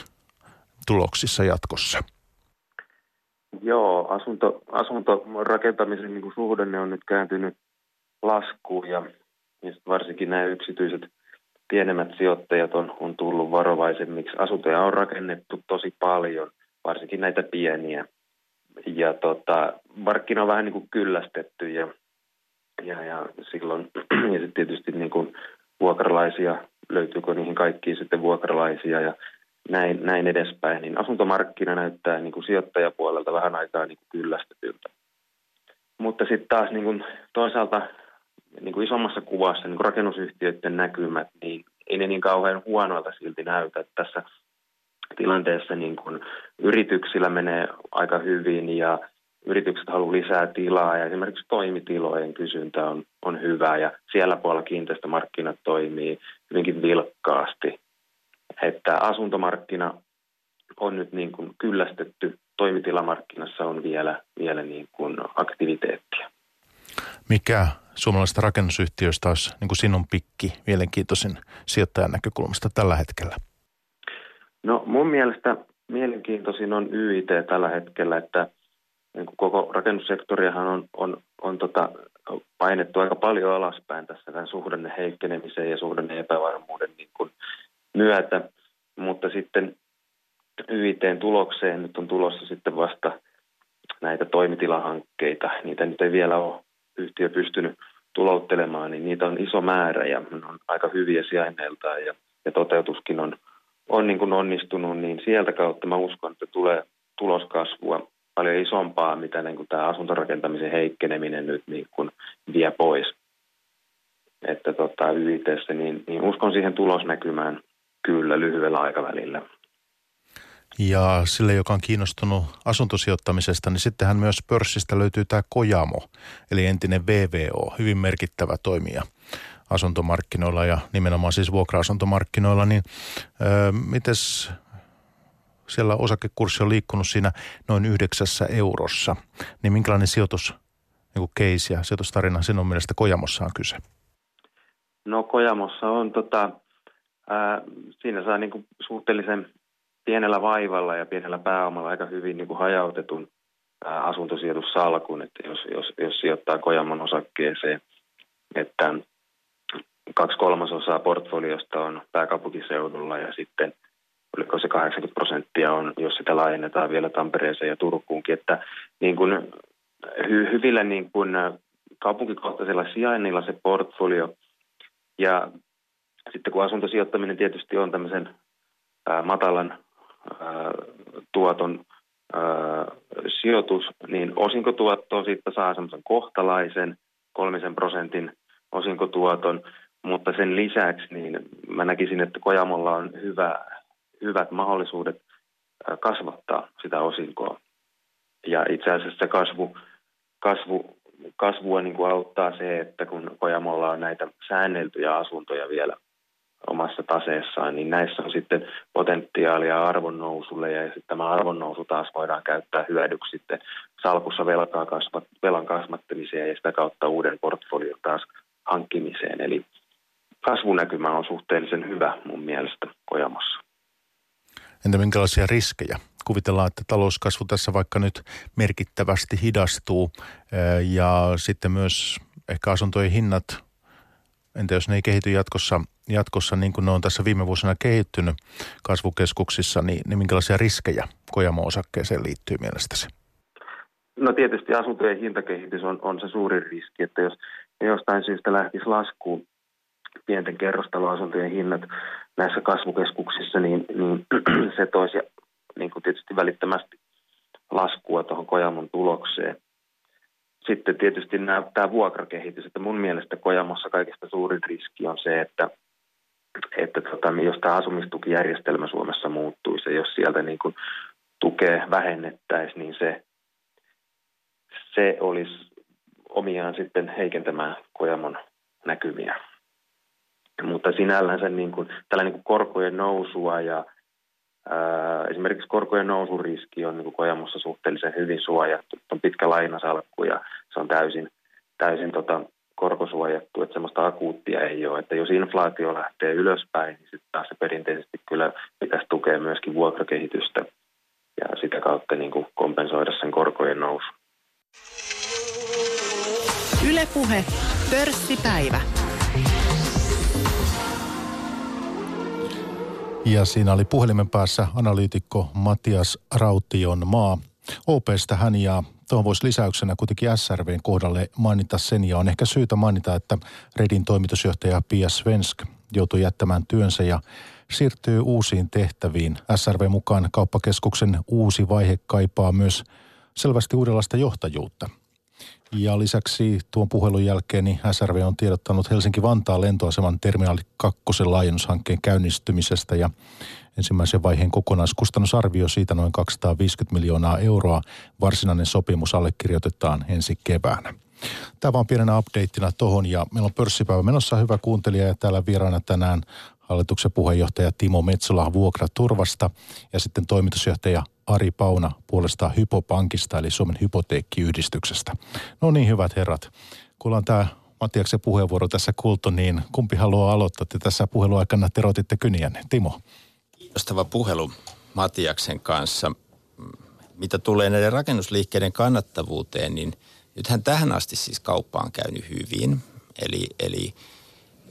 tuloksissa jatkossa? Joo, asunto, asuntorakentamisen niin kuin suhdanne on nyt kääntynyt laskuun ja, ja varsinkin nämä yksityiset pienemmät sijoittajat on, on tullut varovaisemmiksi. Asuntoja on rakennettu tosi paljon, varsinkin näitä pieniä. Ja tota, markkina on vähän niin kuin kyllästetty ja, ja, ja silloin ja sit tietysti niin kuin vuokralaisia, löytyykö niihin kaikkiin sitten vuokralaisia ja näin, näin edespäin. Niin asuntomarkkina näyttää niin kuin sijoittajapuolelta vähän aikaa niin kuin kyllästetyltä. Mutta sitten taas niin kuin toisaalta niin kuin isommassa kuvassa niin kuin rakennusyhtiöiden näkymät, niin ei ne niin kauhean huonoilta silti näytä. Tässä tilanteessa niin kuin yrityksillä menee aika hyvin ja yritykset haluaa lisää tilaa ja esimerkiksi toimitilojen kysyntä on, on hyvä ja siellä puolella kiinteistömarkkinat toimii hyvinkin vilkkaasti. Että asuntomarkkina on nyt niin kuin kyllästetty, toimitilamarkkinassa on vielä, vielä niin kuin aktiviteettia. Mikä suomalaisista rakennusyhtiöistä olisi niin kuin sinun pikki mielenkiintoisin sijoittajan näkökulmasta tällä hetkellä? No mun mielestä mielenkiintoisin on Y I T tällä hetkellä, että niin kuin koko rakennussektoriahan on, on, on tota, painettu aika paljon alaspäin tässä tämän suhdanne heikkenemisen ja suhdanne epävarmuuden niin kuin myötä, mutta sitten Y I T:n tulokseen nyt on tulossa sitten vasta näitä toimitilahankkeita, niitä nyt ei vielä ole yhtiö pystynyt tulouttelemaan, niin niitä on iso määrä ja ne on aika hyviä sijainneiltaan ja, ja toteutuskin on on niin kuin onnistunut, niin sieltä kautta mä uskon, että tulee tuloskasvua paljon isompaa, mitä niin kuin tämä asuntorakentamisen heikkeneminen nyt niin kuin vie pois. Että tota, Y I T:ssä niin, niin uskon siihen tulosnäkymään kyllä lyhyellä aikavälillä. Ja sille, joka on kiinnostunut asuntosijoittamisesta, niin sittenhän myös pörssistä löytyy tämä Kojamo, eli entinen V V O, hyvin merkittävä toimija asuntomarkkinoilla ja nimenomaan siis vuokra-asuntomarkkinoilla, niin öö, mites siellä osakekurssi on liikkunut siinä noin yhdeksässä eurossa, niin minkälainen sijoitus, niin case ja sijoitustarina sinun mielestä Kojamossa on kyse? No Kojamossa on, tota, ää, siinä saa niin kuin suhteellisen pienellä vaivalla ja pienellä pääomalla aika hyvin niin kuin hajautetun ää, asuntosijoitussalkun, että jos, jos, jos sijoittaa Kojamon osakkeeseen, että kaksi kolmasosaa portfoliosta on pääkaupunkiseudulla ja sitten oliko se kahdeksankymmentä prosenttia on, jos sitä laajennetaan vielä Tampereeseen ja Turkuunkin, että niin kuin hy- hyvillä niin kuin kaupunkikohtaisilla sijainnilla se portfolio ja sitten kun asuntosijoittaminen tietysti on tämmöisen ää, matalan ää, tuoton ää, sijoitus, niin osinkotuotto siitä saa semmoisen kohtalaisen kolmisen prosentin osinkotuoton, mutta sen lisäksi niin mä näkisin, että Kojamolla on hyvä hyvät mahdollisuudet kasvattaa sitä osinkoa. Ja itse asiassa kasvu, kasvu, kasvua niin kuin auttaa se, että kun Kojamolla on näitä säänneltyjä asuntoja vielä omassa taseessaan, niin näissä on sitten potentiaalia arvonnousulle, ja sitten tämä arvonnousu taas voidaan käyttää hyödyksi sitten salkussa velkaa kasvat, velan kasvattamiseen ja sitä kautta uuden portfolion taas hankkimiseen. Eli kasvunäkymä on suhteellisen hyvä mun mielestä Kojamossa. Entä minkälaisia riskejä? Kuvitellaan, että talouskasvu tässä vaikka nyt merkittävästi hidastuu ja sitten myös ehkä asuntojen hinnat, entä jos ne ei kehity jatkossa, jatkossa niin kuin ne on tässä viime vuosina kehittynyt kasvukeskuksissa, niin, niin minkälaisia riskejä Kojamo-osakkeeseen liittyy mielestäsi? No tietysti asuntojen hintakehitys on, on se suurin riski, että jos jostain syystä lähtisi laskuun pienten kerrostaloasuntojen hinnat näissä kasvukeskuksissa, niin, niin se toisi niin kuin tietysti välittömästi laskua tuohon Kojamon tulokseen. Sitten tietysti nämä, tämä vuokrakehitys, että mun mielestä Kojamossa kaikista suurin riski on se, että, että tota, jos tämä asumistukijärjestelmä Suomessa muuttuisi, jos sieltä niin kuin tukea vähennettäisiin, niin se, se olisi omiaan sitten heikentämään Kojamon näkymiä. Mutta sinällänsä niin kuin, tällainen niin kuin korkojen nousua ja ää, esimerkiksi korkojen nousuriski on niin kuin Kojamossa suhteellisen hyvin suojattu. On pitkä lainasalkku ja se on täysin, täysin tota, korkosuojattu, että sellaista akuuttia ei ole. Että jos inflaatio lähtee ylöspäin, niin sitten taas se perinteisesti kyllä pitäisi tukea myöskin vuokrakehitystä ja sitä kautta niin kuin kompensoida sen korkojen nousu. Yle Puhe, pörssipäivä. Ja siinä oli puhelimen päässä analyytikko Matias Rautionmaa O P:stä hän, ja tuohon voisi lisäyksenä kuitenkin S R V:n kohdalle mainita sen, ja on ehkä syytä mainita, että Redin toimitusjohtaja Pia Svensk joutui jättämään työnsä ja siirtyy uusiin tehtäviin. S R V mukaan kauppakeskuksen uusi vaihe kaipaa myös selvästi uudenlaista johtajuutta. Ja lisäksi tuon puhelun jälkeen niin S R V on tiedottanut Helsinki-Vantaan lentoaseman terminaali kaksi laajennushankkeen käynnistymisestä ja ensimmäisen vaiheen kokonaiskustannusarvio siitä noin kaksisataaviisikymmentä miljoonaa euroa. Varsinainen sopimus allekirjoitetaan ensi keväänä. Tämä vaan pienenä updateina tohon ja meillä on pörssipäivä menossa, hyvä kuuntelija, ja täällä vieraana tänään hallituksen puheenjohtaja Timo Metsola Vuokraturvasta ja sitten toimitusjohtaja Ari Pauna puolestaan Hypopankista eli Suomen hypoteekkiyhdistyksestä. No niin, hyvät herrat. Kun ollaan tämä Matiaksen puheenvuoro tässä kuultu, niin kumpi haluaa aloittaa? Te tässä puheluaikana terotitte kyniänne. Timo. Kiinnostava puhelu Matiaksen kanssa. Mitä tulee näiden rakennusliikkeiden kannattavuuteen, niin nythän tähän asti siis kauppa on käynyt hyvin. Eli, eli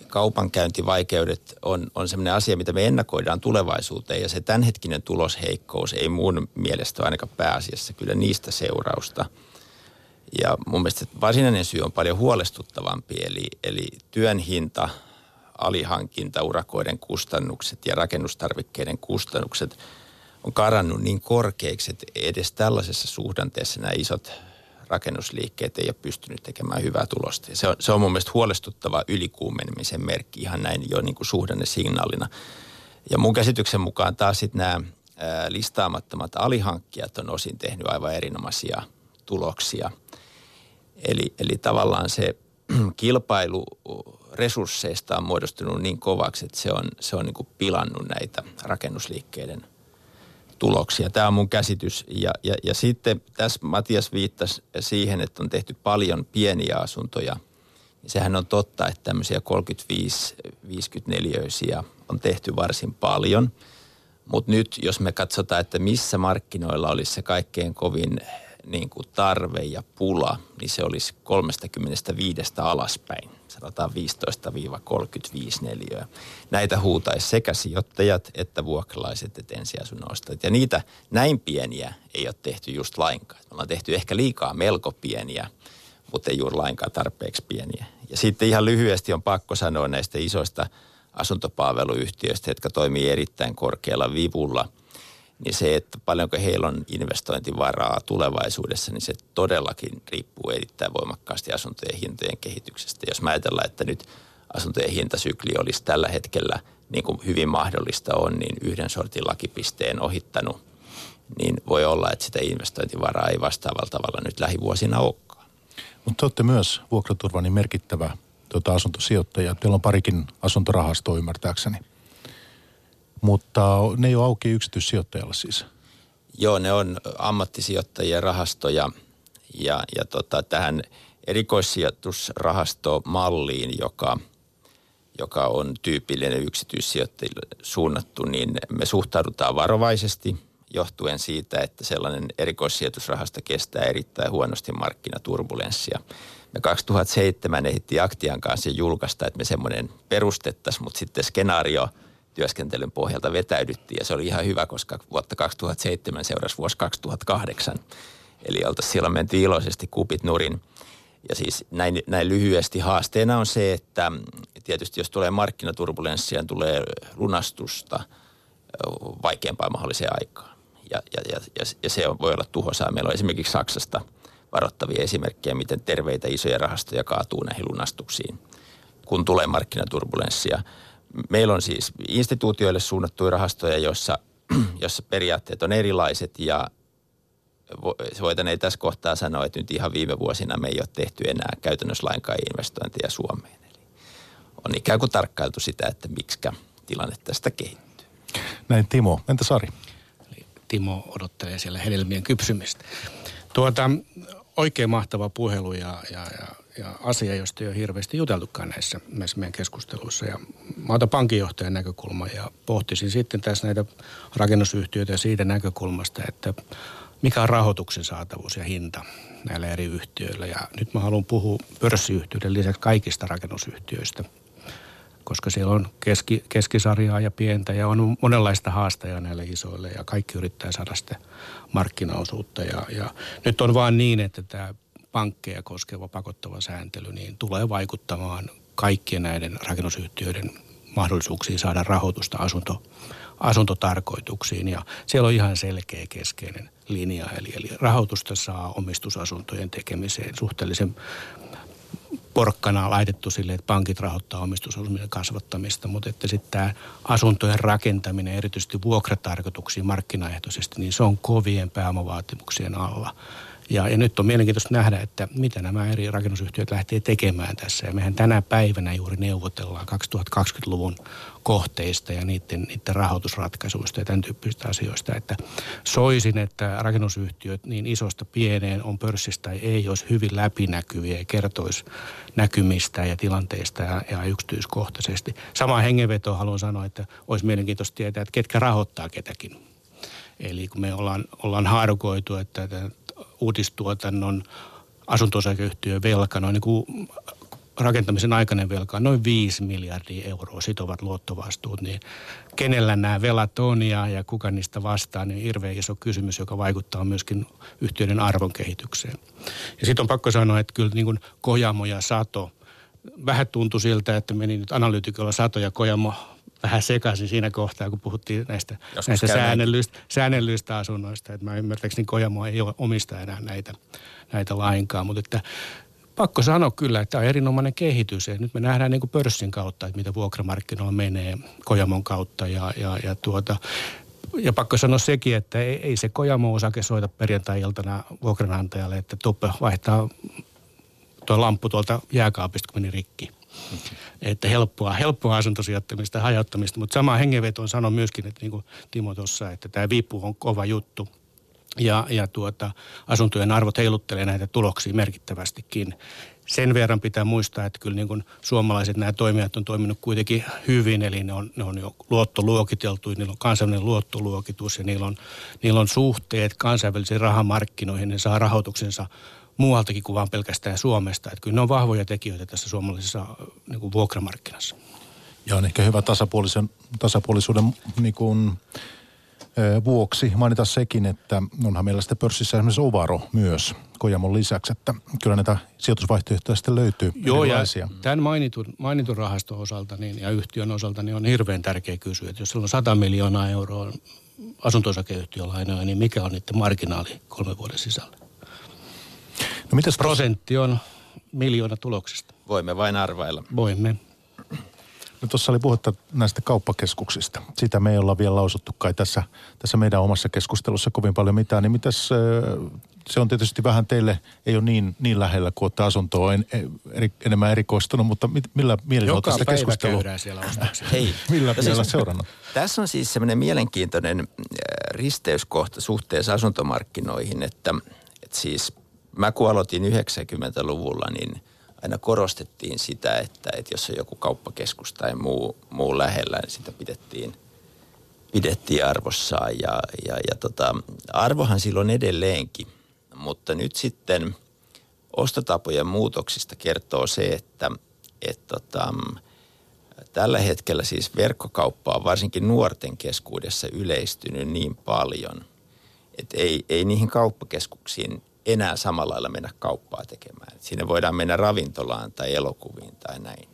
kaupankäyntivaikeudet on, on sellainen asia, mitä me ennakoidaan tulevaisuuteen, ja se tämänhetkinen tulosheikkous ei mun mielestä ainakaan pääasiassa kyllä niistä seurausta. Ja mun mielestä varsinainen syy on paljon huolestuttavampi, eli, eli työn hinta, alihankinta, urakoiden kustannukset ja rakennustarvikkeiden kustannukset on karannut niin korkeiksi, että edes tällaisessa suhdanteessa nämä isot rakennusliikkeet ei ole pystynyt tekemään hyvää tulosta. Se on, se on mun mielestä huolestuttava ylikuumenemisen merkki ihan näin jo niin kuin suhdannesignaalina. Ja mun käsityksen mukaan taas sitten nämä ää, listaamattomat alihankkijat on osin tehnyt aivan erinomaisia tuloksia. Eli, eli tavallaan se kilpailu resursseista on muodostunut niin kovaksi, että se on, se on niin kuin pilannut näitä rakennusliikkeiden tuloksia. Tämä on mun käsitys. Ja, ja, ja sitten tässä Matias viittasi siihen, että on tehty paljon pieniä asuntoja. Sehän on totta, että tämmöisiä kolmekymmentäviisi viisikymmentäneljä on tehty varsin paljon. Mutta nyt jos me katsotaan, että missä markkinoilla olisi se kaikkein kovin niin kuin tarve ja pula, niin se olisi kolmekymmentäviisi alaspäin, sanotaan viisitoista kolmekymmentäviisi neliöä. Näitä huutaisi sekä sijoittajat että vuokralaiset että ensiasunnon ostajat. Ja niitä näin pieniä ei ole tehty just lainkaan. Me ollaan tehty ehkä liikaa melko pieniä, mutta ei juuri lainkaan tarpeeksi pieniä. Ja sitten ihan lyhyesti on pakko sanoa näistä isoista asuntopalveluyhtiöistä, jotka toimii erittäin korkealla vivulla, niin se, että paljonko heillä on investointivaraa tulevaisuudessa, niin se todellakin riippuu erittäin voimakkaasti asuntojen hintojen kehityksestä. Jos mä ajatellaan, että nyt asuntojen hintasykli olisi tällä hetkellä, niin kuin hyvin mahdollista on, niin yhden sortin lakipisteen ohittanut, niin voi olla, että sitä investointivaraa ei vastaavalla tavalla nyt lähivuosina olekaan. Mutta te olette myös Vuokraturva niin merkittävä tuota asuntosijoittaja. Teillä on parikin asuntorahastoa ymmärtääkseni. Mutta ne ei ole auki yksityissijoittajalle siis. Joo, ne on ammattisijoittajien rahastoja ja, ja tota, tähän erikoissijoitusrahastomalliin, joka, joka on tyypillinen yksityissijoittajille suunnattu, niin me suhtaudutaan varovaisesti johtuen siitä, että sellainen erikoissijoitusrahasto kestää erittäin huonosti markkinaturbulenssia. Me kaksituhattaseitsemän ehdittiin Aktian kanssa julkaista, että me semmoinen perustettaisiin, mutta sitten skenaario työskentelyn pohjalta vetäydyttiin ja se oli ihan hyvä, koska vuotta kaksituhattaseitsemän seurasi vuosi kaksituhattakahdeksan. Eli oltaisiin silloin menty iloisesti kupit nurin. Ja siis näin, näin lyhyesti haasteena on se, että tietysti jos tulee markkinaturbulenssia, tulee lunastusta vaikeampaan mahdolliseen aikaan. Ja, ja, ja, ja se voi olla tuhoisaa. Meillä on esimerkiksi Saksasta varoittavia esimerkkejä, miten terveitä isoja rahastoja kaatuu näihin lunastuksiin, kun tulee markkinaturbulenssia. Meillä on siis instituutioille suunnattuja rahastoja, joissa, joissa periaatteet on erilaiset ja voitaneen tässä kohtaa sanoa, että nyt ihan viime vuosina me ei ole tehty enää käytännössä lainkaan investointeja Suomeen. Eli on ikään kuin tarkkailtu sitä, että miksikä tilanne tästä kehittyy. Näin Timo. Entä Sari? Timo odottelee siellä hedelmien kypsymistä. Tuota, oikein mahtava puhelu ja, ja, ja, ja asia, josta ei ole hirveästi juteltukaan näissä, näissä meidän keskusteluissa. Ja mä otan pankinjohtajan näkökulman ja pohtisin sitten tässä näitä rakennusyhtiöitä siitä näkökulmasta, että mikä on rahoituksen saatavuus ja hinta näillä eri yhtiöillä. Ja nyt mä haluan puhua pörssiyhtiöiden lisäksi kaikista rakennusyhtiöistä, koska siellä on keski, keskisarjaa ja pientä ja on monenlaista haastajaa näille isoille ja kaikki yrittää saada sitä markkinaosuutta. Ja, ja nyt on vaan niin, että tämä pankkeja koskeva pakottava sääntely niin tulee vaikuttamaan kaikkien näiden rakennusyhtiöiden mahdollisuuksiin saada rahoitusta asunto, asuntotarkoituksiin. Ja siellä on ihan selkeä keskeinen linja, eli, eli rahoitusta saa omistusasuntojen tekemiseen suhteellisen porkkana laitettu sille, että pankit rahoittaa omistusasuntojen kasvattamista, mutta että sitten tämä asuntojen rakentaminen, erityisesti vuokratarkoituksiin markkinaehtoisesti, niin se on kovien pääomavaatimuksien alla. Ja, ja nyt on mielenkiintoista nähdä, että mitä nämä eri rakennusyhtiöt lähtee tekemään tässä. Ja mehän tänä päivänä juuri neuvotellaan kaksituhattakaksikymmentäluvun kohteista ja niiden, niiden rahoitusratkaisuista ja tämän tyyppisistä asioista. Että soisin, että rakennusyhtiöt niin isosta pieneen on pörssissä tai ei olisi hyvin läpinäkyviä ja kertoisi näkymistä ja tilanteista ja, ja yksityiskohtaisesti. Samaan hengenvetoon haluan sanoa, että olisi mielenkiintoista tietää, että ketkä rahoittaa ketäkin. Eli kun me ollaan, ollaan haarukoitu, että uutistuotannon asunto-osakeyhtiön velka, noin niin kuin rakentamisen aikainen velka, noin viisi miljardia euroa sitovat luottovastuut, niin kenellä nämä velat on ja, ja kuka niistä vastaa, niin hirveän iso kysymys, joka vaikuttaa myöskin yhtiöiden arvon kehitykseen. Ja sitten on pakko sanoa, että kyllä niin kuin Kojamo ja Sato, vähän tuntui siltä, että meni nyt analyytikolla Sato ja Kojamo vähän sekaisin siinä kohtaa, kun puhuttiin näistä, näistä säännellyistä, säännellyistä asunnoista. Et mä ymmärtääkseni Kojamo ei omista enää näitä, näitä lainkaan, mutta että pakko sanoa kyllä, että tämä on erinomainen kehitys. Ja nyt me nähdään niin kuin pörssin kautta, että mitä vuokramarkkinoilla menee Kojamon kautta ja, ja, ja tuota... Ja pakko sanoa sekin, että ei, ei se Kojamo-osake soita perjantai-iltana vuokranantajalle, että tuppe vaihtaa tuo lamppu tuolta jääkaapista, kun meni rikki. Että helppoa, helppoa asuntosijoittamista ja hajauttamista, mutta samaan hengenvetoon sanon myöskin, että niin kuin Timo tuossa, että tämä vipu on kova juttu. Ja, ja tuota, asuntojen arvot heiluttelee näitä tuloksia merkittävästikin. Sen verran pitää muistaa, että kyllä niin kuin suomalaiset nämä toimijat on toiminut kuitenkin hyvin, eli ne on, ne on jo luottoluokiteltu, niillä on kansainvälinen luottoluokitus ja niillä on, niillä on suhteet kansainvälisiin rahamarkkinoihin, ne saa rahoituksensa muualtakin kuin vaan pelkästään Suomesta. Että kyllä ne on vahvoja tekijöitä tässä suomalaisessa niin kuin vuokramarkkinassa. Ja on ehkä hyvä tasapuolisen, tasapuolisuuden niin kuin vuoksi mainita sekin, että onhan meillä sitten pörssissä esimerkiksi Ovaro myös Kojamon lisäksi, että kyllä näitä sijoitusvaihtoehtoja sitten löytyy. Joo, erilaisia. Ja tämän mainitun, mainitun rahaston osalta niin, ja yhtiön osalta niin on hirveän tärkeä kysyä, että jos sillä on sata miljoonaa euroa asunto-osakeyhtiölainoja, niin mikä on niiden marginaali kolmen vuoden sisällä? No mitäs prosentti on miljoona tuloksista. Voimme vain arvailla. Voimme. No tuossa oli puhetta näistä kauppakeskuksista. Sitä me ei olla vielä lausuttu kai tässä, tässä meidän omassa keskustelussa kovin paljon mitään. Niin mitäs, se on tietysti vähän teille, ei ole niin, niin lähellä kuin olette asuntoa en, eri, enemmän erikoistunut, mutta mit, millä mielellä olette sitä keskustelua? Joka päivä siellä ostakseen. Hei. Millä no siis, seurannut? Tässä on siis semmoinen mielenkiintoinen risteyskohta suhteessa asuntomarkkinoihin, että, että siis mä kun aloitin yhdeksänkymmentäluvulla, niin aina korostettiin sitä, että, että jos on joku kauppakeskus tai muu, muu lähellä, niin sitä pidettiin, pidettiin arvossaan. Ja, ja, ja tota, arvohan silloin edelleenkin, mutta nyt sitten ostotapojen muutoksista kertoo se, että et tota, tällä hetkellä siis verkkokauppa on varsinkin nuorten keskuudessa yleistynyt niin paljon, että ei, ei niihin kauppakeskuksiin enää samalla lailla mennä kauppaa tekemään. Siinä voidaan mennä ravintolaan tai elokuviin tai näin.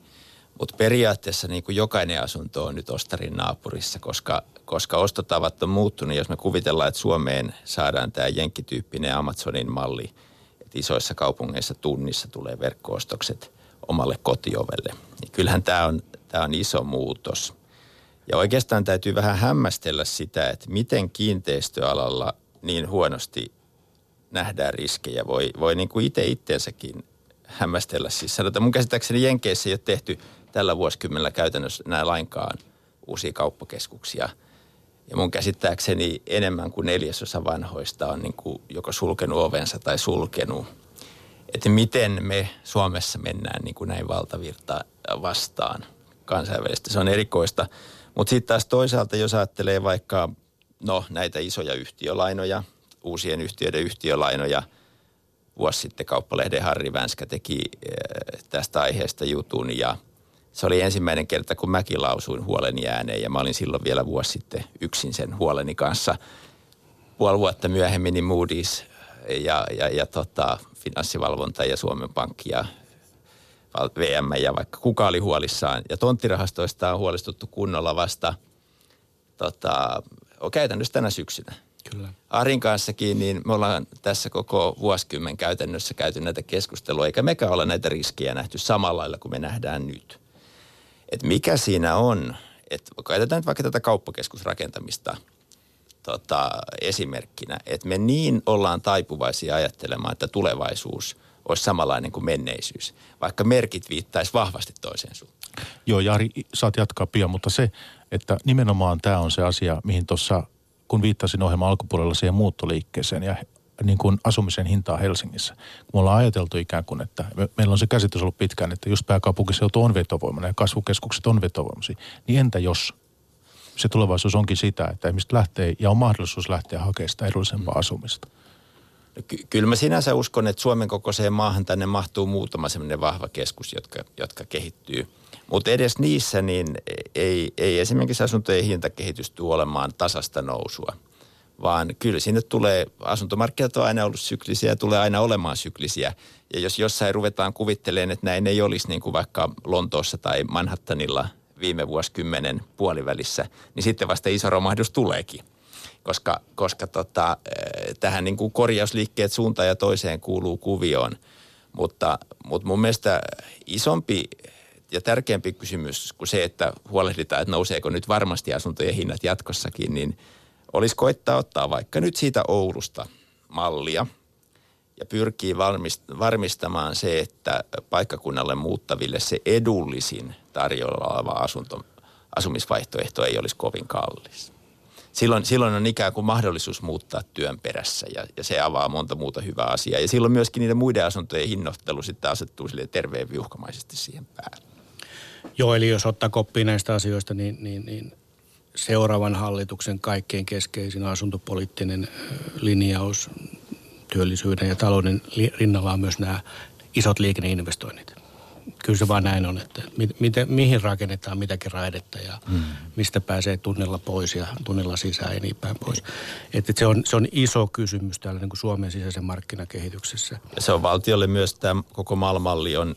Mutta periaatteessa niin kuin jokainen asunto on nyt ostarin naapurissa, koska, koska ostotavat on muuttunut. Jos me kuvitellaan, että Suomeen saadaan tämä jenkkityyppinen Amazonin malli, että isoissa kaupungeissa tunnissa tulee verkko-ostokset omalle kotiovelle. Niin kyllähän tämä on, tämä on iso muutos. Ja oikeastaan täytyy vähän hämmästellä sitä, että miten kiinteistöalalla niin huonosti nähdään riskejä. Voi, voi niin kuin itse itteensäkin hämmästellä. Siis sanotaan, mun käsittääkseni Jenkeissä ei ole tehty tällä vuosikymmenellä käytännössä enää lainkaan uusia kauppakeskuksia. Ja mun käsittääkseni enemmän kuin neljäsosa vanhoista on niin kuin joko sulkenut ovensa tai sulkenut. Että miten me Suomessa mennään niin kuin näin valtavirtaa vastaan kansainvälisesti. Se on erikoista. Mutta sitten taas toisaalta, jos ajattelee vaikka no, näitä isoja yhtiölainoja, uusien yhtiöiden yhtiölainoja. Vuosi sitten Kauppalehden Harri Vänskä teki tästä aiheesta jutun ja se oli ensimmäinen kerta, kun mäkin lausuin huoleni ääneen ja mä olin silloin vielä vuosi sitten yksin sen huoleni kanssa. Puoli vuotta myöhemmin niin Moody's ja, ja, ja tota, Finanssivalvonta ja Suomen Pankki ja V M ja vaikka kuka oli huolissaan. Ja tonttirahastoista on huolestuttu kunnolla vasta tota, käytännössä tänä syksynä. Kyllä. Arin kanssakin, niin me ollaan tässä koko vuosikymmen käytännössä käyty näitä keskustelua, eikä mekään olla näitä riskejä nähty samalla lailla kuin me nähdään nyt. Et mikä siinä on, että käytetään nyt vaikka tätä kauppakeskusrakentamista tota, esimerkkinä, että me niin ollaan taipuvaisia ajattelemaan, että tulevaisuus olisi samanlainen kuin menneisyys, vaikka merkit viittaisi vahvasti toiseen suuntaan. Joo, Jari, saat jatkaa pian, mutta se, että nimenomaan tämä on se asia, mihin tuossa kun viittasin ohjelman alkupuolella siihen muuttoliikkeeseen ja niin kuin asumisen hintaa Helsingissä. Me ollaan ajateltu ikään kuin, että me, meillä on se käsitys ollut pitkään, että jos pääkaupunkiseutu on vetovoimainen ja kasvukeskukset on vetovoimaisia, niin entä jos se tulevaisuus onkin sitä, että ihmiset lähtee ja on mahdollisuus lähteä hakemaan sitä edullisempaa asumista? No ky- kyllä mä sinänsä uskon, että Suomen kokoiseen maahan tänne mahtuu muutama sellainen vahva keskus, jotka, jotka kehittyy. Mutta edes niissä niin ei, ei esimerkiksi asuntojen hintakehitys tule olemaan tasasta nousua, vaan kyllä sinne tulee, asuntomarkkinat on aina ollut syklisiä ja tulee aina olemaan syklisiä. Ja jos jossain ruvetaan kuvittelemaan, että näin ei olisi niin kuin vaikka Lontoossa tai Manhattanilla viime vuosikymmenen puolivälissä, niin sitten vasta iso romahdus tuleekin. Koska, koska tota, tähän niin kuin korjausliikkeet suuntaan ja toiseen kuuluu kuvioon, mutta, mutta mun mielestä isompi ja tärkeämpi kysymys kuin se, että huolehditaan, että nouseeko nyt varmasti asuntojen hinnat jatkossakin, niin olisi koittaa ottaa vaikka nyt siitä Oulusta mallia ja pyrkii valmist- varmistamaan se, että paikkakunnalle muuttaville se edullisin tarjolla oleva asunto, asumisvaihtoehto ei olisi kovin kallis. Silloin, silloin on ikään kuin mahdollisuus muuttaa työn perässä ja, ja se avaa monta muuta hyvää asiaa. Ja silloin myöskin niiden muiden asuntojen hinnoittelu sitten asettuu sille terveen viuhkamaisesti siihen päälle. Joo, eli jos ottaa koppia näistä asioista, niin, niin, niin seuraavan hallituksen kaikkein keskeisin asuntopoliittinen linjaus työllisyyden ja talouden rinnalla on myös nämä isot liikenneinvestoinnit. Kyllä se vaan näin on, että miten, mihin rakennetaan mitäkin raidetta ja hmm. mistä pääsee tunnilla pois ja tunnilla sisään ja niin päin pois. Että se on, se on iso kysymys täällä niin kuin Suomen sisäisen markkinakehityksessä. Ja se on valtiolle myös tämä koko malmalli on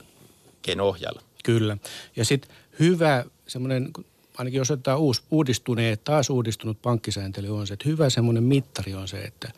ohjalla. Kyllä. Ja sitten hyvä semmoinen, ainakin jos otetaan uusi, uudistuneet, taas uudistunut pankkisääntely on se, että hyvä semmoinen mittari on se, että,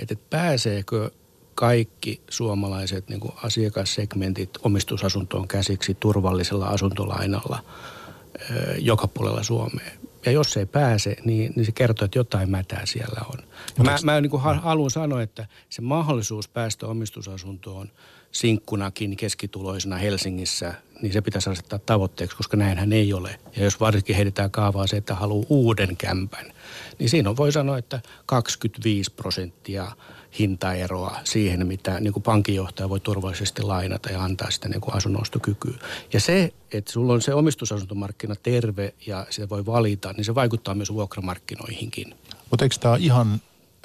että pääseekö kaikki suomalaiset niin kuin asiakassegmentit omistusasuntoon käsiksi turvallisella asuntolainalla ö, joka puolella Suomea. Ja jos ei pääse, niin, niin se kertoo, että jotain mätää siellä on. Ja mä mä niin kuin haluan sanoa, että se mahdollisuus päästä omistusasuntoon sinkkunakin keskituloisena Helsingissä, niin se pitäisi asettaa tavoitteeksi, koska näinhän ei ole. Ja jos varsinkin heitetään kaavaa se, että haluaa uuden kämpän, niin siinä on, voi sanoa, että kaksikymmentäviisi prosenttia hintaeroa siihen, mitä niin kuin pankinjohtaja voi turvallisesti lainata ja antaa sitä niin kuin asunnostokykyä. Ja se, että sulla on se omistusasuntomarkkina terve ja sitä voi valita, niin se vaikuttaa myös vuokramarkkinoihinkin. Mutta eikö tämä ihan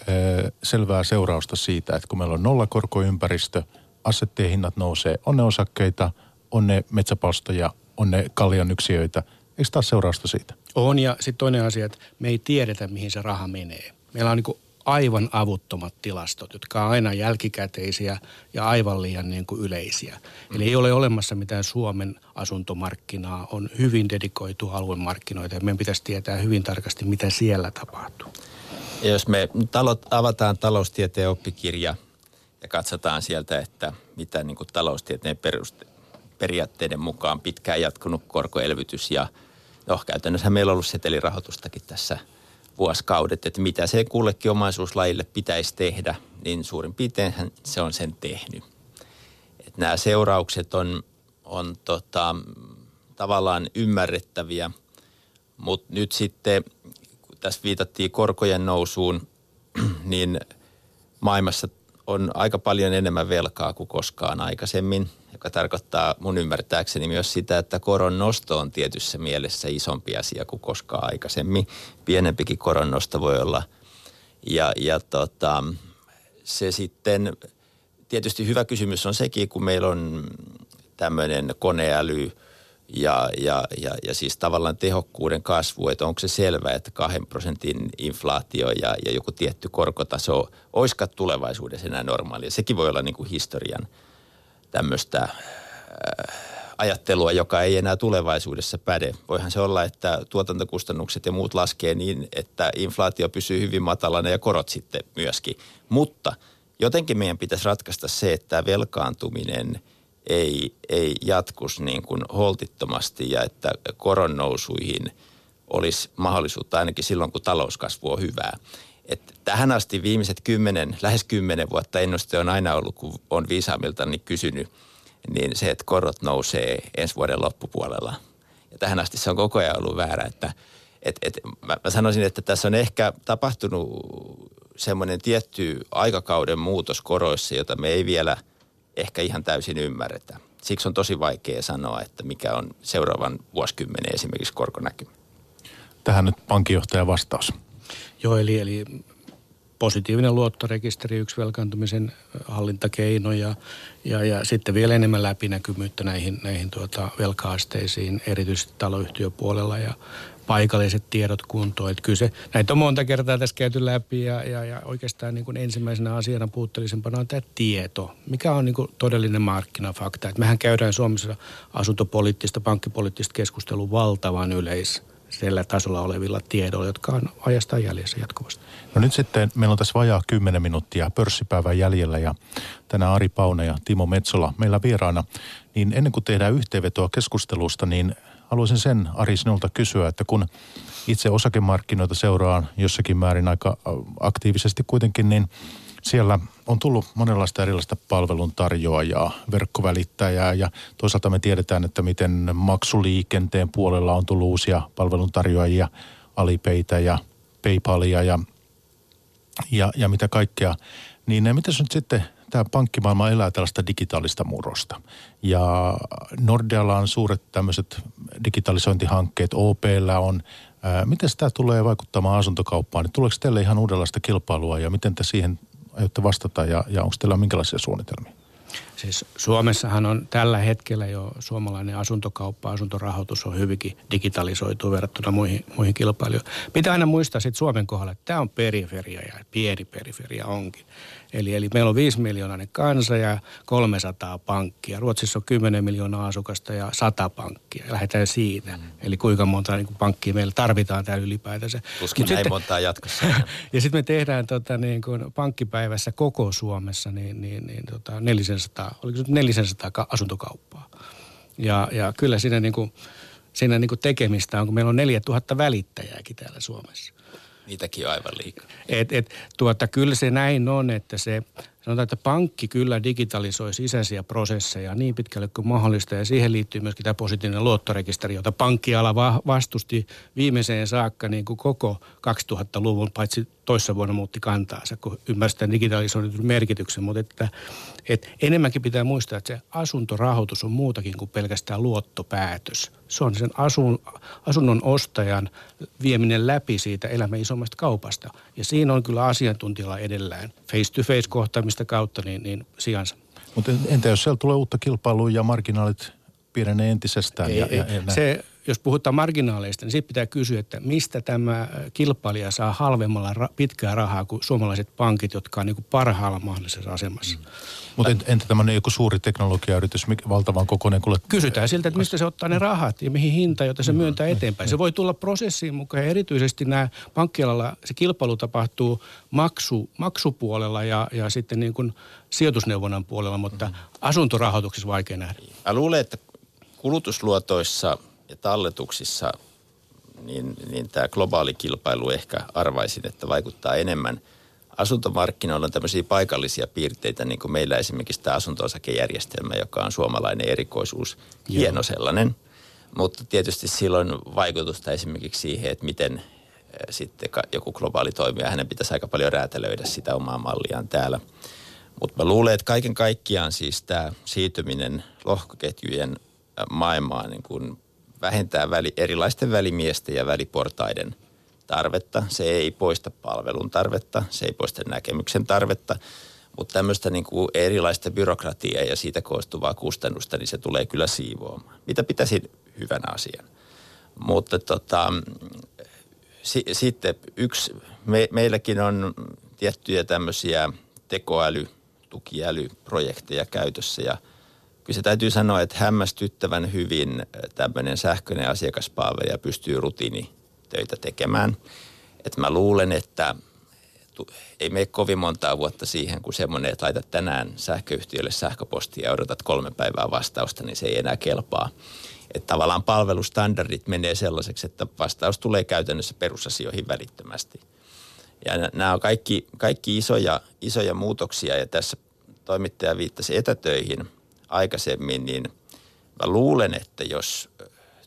ö, selvää seurausta siitä, että kun meillä on nollakorkoympäristö, assettien hinnat nousee, on ne osakkeita, on ne metsäpalstoja, on ne kaljan yksiöitä. Eikö taas seurausta siitä? On, ja sitten toinen asia, että me ei tiedetä, mihin se raha menee. Meillä on niinku aivan avuttomat tilastot, jotka on aina jälkikäteisiä ja aivan liian niinku yleisiä. Eli ei ole olemassa mitään Suomen asuntomarkkinaa, on hyvin dedikoitu aluemarkkinoita, ja meidän pitäisi tietää hyvin tarkasti, mitä siellä tapahtuu. Ja jos me talot, avataan taloustieteen oppikirja, ja katsotaan sieltä, että mitä niin kuin taloustieteen peruste, periaatteiden mukaan pitkään jatkunut korkoelvytys ja no käytännössä meillä on ollut setelirahoitustakin tässä vuosikaudet, että mitä se kullekin omaisuuslajille pitäisi tehdä, niin suurin piirtein se on sen tehnyt. Että nämä seuraukset on, on tota, tavallaan ymmärrettäviä, mutta nyt sitten, kun tässä viitattiin korkojen nousuun, niin maailmassa on aika paljon enemmän velkaa kuin koskaan aikaisemmin, joka tarkoittaa mun ymmärtääkseni myös sitä, että koron nosto on tietyssä mielessä isompi asia kuin koskaan aikaisemmin. Pienempikin koron nosto voi olla. Ja, ja tota, se sitten, tietysti hyvä kysymys on sekin, kun meillä on tämmöinen koneäly ja, ja, ja, ja siis tavallaan tehokkuuden kasvu, että onko se selvä, että kahden prosentin inflaatio ja, ja joku tietty korkotaso olisikaan tulevaisuudessa enää normaalia. Sekin voi olla niin kuin historian tämmöistä äh, ajattelua, joka ei enää tulevaisuudessa päde. Voihan se olla, että tuotantokustannukset ja muut laskee niin, että inflaatio pysyy hyvin matalana ja korot sitten myöskin. Mutta jotenkin meidän pitäisi ratkaista se, että velkaantuminen ei, ei jatkuisi niin kuin holtittomasti ja että koronnousuihin olisi mahdollisuutta ainakin silloin, kun talouskasvu on hyvää. Et tähän asti viimeiset kymmenen, lähes kymmenen vuotta ennuste on aina ollut, kun on viisaamiltani kysynyt, niin se, että korot nousee ensi vuoden loppupuolella. Ja tähän asti se on koko ajan ollut väärä. Että, et, et, mä, mä sanoisin, että tässä on ehkä tapahtunut semmoinen tietty aikakauden muutos koroissa, jota me ei vielä ehkä ihan täysin ymmärretä. Siksi on tosi vaikea sanoa, että mikä on seuraavan vuosikymmenen esimerkiksi korkonäkymä. Tähän nyt pankinjohtajan vastaus. Joo, eli, eli positiivinen luottorekisteri, yksi velkaantumisen hallintakeino ja, ja, ja sitten vielä enemmän läpinäkymyyttä näihin, näihin tuota velka-asteisiin, erityisesti taloyhtiöpuolella ja paikalliset tiedot kuntoon. Että kyllä se, näitä on monta kertaa tässä käyty läpi ja, ja, ja oikeastaan niin kuin ensimmäisenä asiana puutteellisempana on tämä tieto, mikä on niin kuin todellinen markkinafakta. Että mehän käydään Suomessa asuntopoliittista, pankkipoliittista keskustelua valtavan yleis. Sillä tasolla olevilla tiedoilla, jotka on ajasta jäljessä jatkuvasti. No nyt sitten meillä on tässä vajaa kymmenen minuuttia pörssipäivän jäljellä ja tänään Ari Pauna ja Timo Metsola meillä vieraana. Niin ennen kuin tehdään yhteenvetoa keskustelusta, niin haluaisin sen, Ari, sinulta kysyä, että kun itse osakemarkkinoita seuraan jossakin määrin aika aktiivisesti kuitenkin, niin siellä on tullut monenlaista erilaista palveluntarjoajaa, verkkovälittäjää ja toisaalta me tiedetään, että miten maksuliikenteen puolella on tullut uusia palveluntarjoajia, Alipaytä ja PayPalia ja, ja, ja mitä kaikkea. Niin miten se nyt sitten tämä pankkimaailma elää tällaista digitaalista murrosta? Ja Nordealla on suuret tämmöiset digitalisointihankkeet, O P:llä on. Miten tämä tulee vaikuttamaan asuntokauppaan? Tuleeko teille ihan uudenlaista kilpailua ja miten te siihen aiotte vastata ja, ja onko teillä minkälaisia suunnitelmia? Siis Suomessahan on tällä hetkellä jo suomalainen asuntokauppa, asuntorahoitus on hyvinkin digitalisoitu verrattuna muihin, muihin kilpailijoihin. Pitää aina muistaa sitten Suomen kohdalla, että tämä on periferia ja pieni periferia onkin. Eli, eli meillä on viisi miljoonainen kansa ja kolmesataa pankkia. Ruotsissa on kymmenen miljoonaa asukasta ja sata pankkia. Lähdetään siitä. Mm. Eli kuinka monta niin kuin pankkia meillä tarvitaan täällä ylipäätänsä. Tuskin näin sitten, montaa jatkossa. Ja sitten me tehdään tota, niin kuin pankkipäivässä koko Suomessa niin, niin, niin, tota, neljäsataa, oliko nyt neljäsataa asuntokauppaa. Ja, ja kyllä siinä, niin kuin, siinä niin kuin tekemistä on, kun meillä on neljätuhatta välittäjääkin täällä Suomessa. Niitäkin aivan liikaa. Et, et, tuota, kyllä se näin on, että se, sanotaan, että pankki kyllä digitalisoi sisäisiä prosesseja niin pitkälle kuin mahdollista. Ja siihen liittyy myöskin tämä positiivinen luottorekisteri, jota pankkiala va- vastusti viimeiseen saakka niin kuin koko kaksituhattaluvun, paitsi toissa vuonna muutti kantaansa, kun ymmärsi tämän digitalisoinnin merkityksen. Mutta että, et enemmänkin pitää muistaa, että se asuntorahoitus on muutakin kuin pelkästään luottopäätös. Se on sen asun, asunnon ostajan vieminen läpi siitä elämän isommasta kaupasta. Ja siinä on kyllä asiantuntijalla edellään face-to-face-kohtaamista kautta niin, niin sijansa. Mutta entä jos siellä tulee uutta kilpailua ja marginaalit pienenee entisestään? Ei, ja, ei. Ja, ja se, jos puhutaan marginaaleista, niin sitten pitää kysyä, että mistä tämä kilpailija saa halvemmalla ra- pitkää rahaa kuin suomalaiset pankit, jotka on niin kuin parhaalla mahdollisessa asemassa. Mm. Mutta entä tämmöinen joku suuri teknologiayritys, valtavan kokoinen? Kuule... Kysytään siltä, että mistä se ottaa ne rahat ja mihin hintaan, jota se myöntää eteenpäin. Se voi tulla prosessiin mukaan ja erityisesti nämä pankkialalla se kilpailu tapahtuu maksu, maksupuolella ja, ja sitten niin kuin sijoitusneuvonnan puolella, mutta mm. asuntorahoituksessa vaikea nähdä. Mä luulen, että kulutusluotoissa ja talletuksissa niin, niin tämä globaali kilpailu ehkä arvaisin, että vaikuttaa enemmän. Asuntomarkkinoilla on tämmöisiä paikallisia piirteitä, niin kuin meillä esimerkiksi tämä asunto-osakejärjestelmä, joka on suomalainen erikoisuus, hieno Joo. sellainen. Mutta tietysti sillä on vaikutusta esimerkiksi siihen, että miten sitten joku globaali toimija, hänen pitäisi aika paljon räätälöidä sitä omaa malliaan täällä. Mutta mä luulen, että kaiken kaikkiaan siis tämä siirtyminen lohkoketjujen maailmaan niin kuin vähentää väli, erilaisten välimiesten ja väliportaiden tarvetta. Se ei poista palvelun tarvetta, se ei poista näkemyksen tarvetta, mutta tämmöistä niin kuin erilaista byrokratiaa ja siitä koostuvaa kustannusta, niin se tulee kyllä siivoamaan. Mitä pitäisi hyvänä asiana. Mutta tota, si, sitten yksi, me, meilläkin on tiettyjä tämmöisiä tekoäly, tukiälyprojekteja käytössä ja kyllä se täytyy sanoa, että hämmästyttävän hyvin tämmöinen sähköinen asiakaspalvelija pystyy rutiinitöitä tekemään. Että mä luulen, että ei mene kovin montaa vuotta siihen, kun semmoinen, että laitat tänään sähköyhtiölle sähköpostia ja odotat kolme päivää vastausta, niin se ei enää kelpaa. Että tavallaan palvelustandardit menee sellaiseksi, että vastaus tulee käytännössä perusasioihin välittömästi. Ja nämä on kaikki, kaikki isoja, isoja muutoksia ja tässä toimittaja viittasi etätöihin aikaisemmin, niin mä luulen, että jos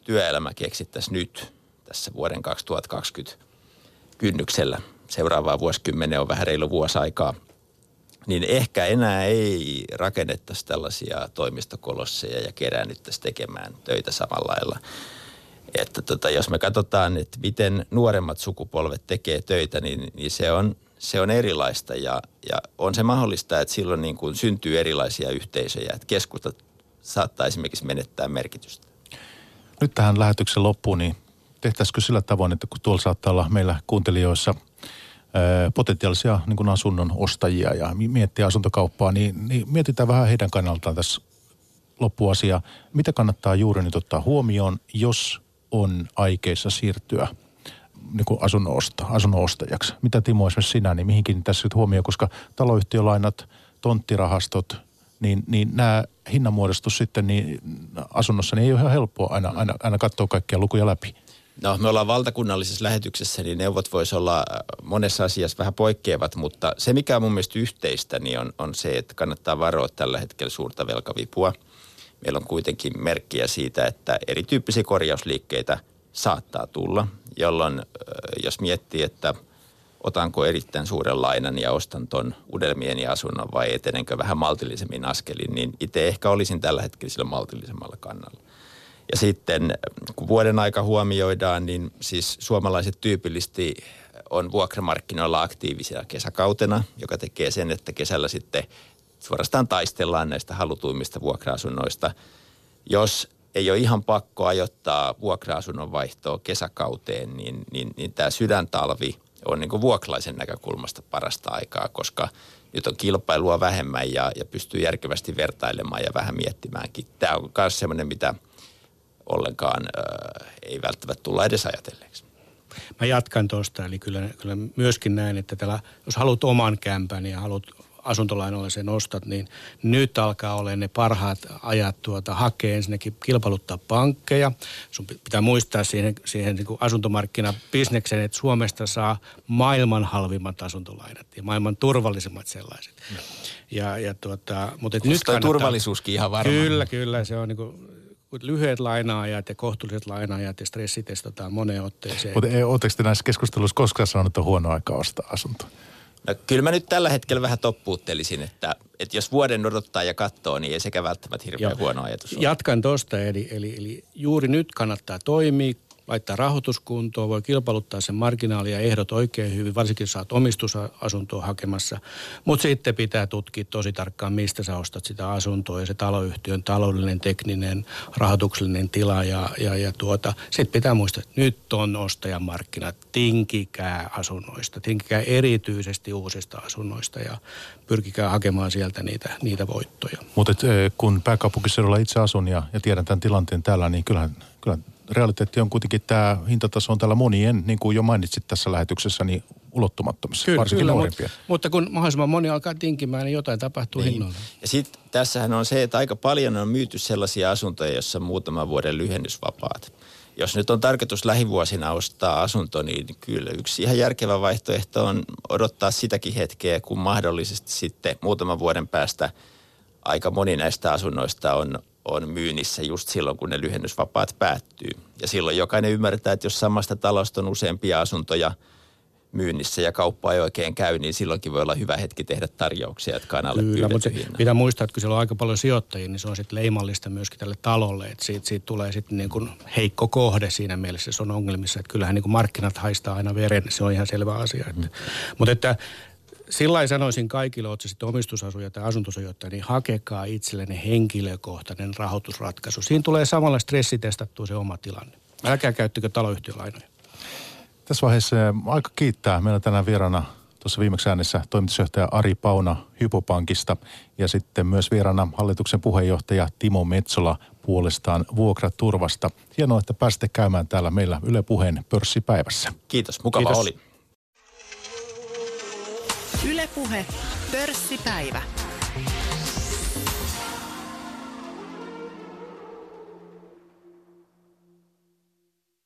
työelämä keksittäisiin nyt tässä vuoden kaksituhattakaksikymmentä kynnyksellä, seuraavaa vuosikymmeneen on vähän reilu vuosi aikaa, niin ehkä enää ei rakennettaisi tällaisia toimistokolosseja ja keräännyttäisi tekemään töitä samalla lailla. Että tota, jos me katsotaan, että miten nuoremmat sukupolvet tekee töitä, niin, niin se on Se on erilaista ja, ja on se mahdollista, että silloin niin kuin syntyy erilaisia yhteisöjä, että keskustat saattaa esimerkiksi menettää merkitystä. Nyt tähän lähetyksen loppuun, niin tehtäisikö sillä tavoin, että kun tuolla saattaa olla meillä kuuntelijoissa ää, potentiaalisia niin kuin asunnon ostajia ja miettiä asuntokauppaa, niin, niin mietitään vähän heidän kannaltaan tässä loppuasia. Mitä kannattaa juuri nyt ottaa huomioon, jos on aikeissa siirtyä niin asunnon, osta, asunnon ostajaksi. Mitä Timo esimerkiksi sinä, niin mihinkin tässä nyt huomioon, koska taloyhtiölainat, tonttirahastot, niin, niin nämä hinnanmuodostus sitten niin asunnossa niin ei ole ihan helppoa aina, aina, aina katsoa kaikkia lukuja läpi. No, me ollaan valtakunnallisessa lähetyksessä, niin neuvot voisi olla monessa asiassa vähän poikkeavat, mutta se mikä on mun mielestä yhteistä, niin on, on se, että kannattaa varoa tällä hetkellä suurta velkavipua. Meillä on kuitenkin merkkiä siitä, että erityyppisiä korjausliikkeitä saattaa tulla, jolloin jos miettii, että otanko erittäin suuren lainan ja ostan ton unelmieni ja asunnon vai etenenkö vähän maltillisemmin askelin, niin itse ehkä olisin tällä hetkellä sillä maltillisemmalla kannalla. Ja sitten kun vuoden aika huomioidaan, niin siis suomalaiset tyypillisesti on vuokramarkkinoilla aktiivisia kesäkautena, joka tekee sen, että kesällä sitten suorastaan taistellaan näistä halutuimmista vuokra-asunnoista. Jos ei ole ihan pakko ajoittaa vuokra-asunnon vaihtoa kesäkauteen, niin, niin, niin tämä sydäntalvi on niin kuin vuokralaisen näkökulmasta parasta aikaa, koska nyt on kilpailua vähemmän ja, ja pystyy järkevästi vertailemaan ja vähän miettimäänkin. Tämä on myös sellainen, mitä ollenkaan äh, ei välttämättä tulla edes ajatelleeksi. Mä jatkan tuosta, eli kyllä, kyllä myöskin näin, että täällä, jos haluat oman kämpän ja haluat asuntolainoilla sen ostat, niin nyt alkaa olemaan ne parhaat ajat tuota, hakea ensinnäkin kilpailuttaa pankkeja. Sun pitää muistaa siihen, siihen niin kuin asuntomarkkinabisnekseen, että Suomesta saa maailman halvimmat asuntolainat ja maailman turvallisimmat sellaiset. Ja, ja tuota, mutta nyt kannattaa... turvallisuuskin ihan varmaan. Kyllä, kyllä, se on niin kuin... lyhyet lainaajat ja kohtuulliset lainaajat ja stressitestataan moneen otteeseen. Mutta oletteko te näissä keskusteluissa koskaan sanonut, että on huono aika ostaa asuntoa? No, kyllä mä nyt tällä hetkellä vähän toppuuttelisin, että, että jos vuoden odottaa ja katsoo, niin ei sekä välttämättä hirveän Joo. huono ajatus ole. Jatkan tuosta, eli, eli, eli juuri nyt kannattaa toimia, laittaa rahoituskuntoon, voi kilpailuttaa sen marginaali ja ehdot oikein hyvin, varsinkin jos saat omistusasuntoa hakemassa. Mutta sitten pitää tutkia tosi tarkkaan, mistä sä ostat sitä asuntoa ja se taloyhtiön taloudellinen, tekninen, rahoituksellinen tila. Ja, ja, ja tuota. Sitten pitää muistaa, että nyt on ostajamarkkinat, tinkikää asunnoista, tinkikää erityisesti uusista asunnoista ja pyrkikää hakemaan sieltä niitä, niitä voittoja. Mutta kun pääkaupunkiseudulla itse asun ja, ja tiedän tämän tilanteen täällä, niin kyllähän... kyllähän realiteetti on kuitenkin tämä hintataso on täällä monien, niin kuin jo mainitsit tässä lähetyksessä, niin ulottumattomissa, kyllä, varsinkin kyllä, nuorempia. Mutta, mutta kun mahdollisimman moni alkaa tinkimään, niin jotain tapahtuu niin. hinnoilla. Ja sitten tässähän on se, että aika paljon on myyty sellaisia asuntoja, joissa on muutaman vuoden lyhennysvapaat. Jos nyt on tarkoitus lähivuosina ostaa asunto, niin kyllä yksi ihan järkevä vaihtoehto on odottaa sitäkin hetkeä, kun mahdollisesti sitten muutaman vuoden päästä aika moni näistä asunnoista on on myynnissä just silloin, kun ne lyhennysvapaat päättyy. Ja silloin jokainen ymmärtää, että jos samasta talosta on useampia asuntoja myynnissä ja kauppa ei oikein käy, niin silloinkin voi olla hyvä hetki tehdä tarjouksia, jotka on alle pyydetty hinnan. Pitää muistaa, että kun siellä on aika paljon sijoittajia, niin se on sitten leimallista myöskin tälle talolle, että siitä, siitä tulee sitten niin kuin heikko kohde siinä mielessä, se on ongelmissa, että kyllähän niin kuin markkinat haistaa aina veren, se on ihan selvä asia. Mm. Että, mutta että sillain sanoisin kaikille, oot se sitten omistusasuja tai asuntosijoittaja, niin hakekaa itsellenne henkilökohtainen rahoitusratkaisu. Siinä tulee samalla stressitestattua se oma tilanne. Älkää käyttäkö taloyhtiölainoja. Tässä vaiheessa aika kiittää. Meillä tänään vieraana tuossa viimeksi äänessä toimitusjohtaja Ari Pauna Hypopankista ja sitten myös vieraana hallituksen puheenjohtaja Timo Metsola puolestaan Vuokraturvasta. Hienoa, että pääsitte käymään täällä meillä Yle Puheen pörssipäivässä. Kiitos, mukava Kiitos. Oli. Yle Puhe, pörssipäivä.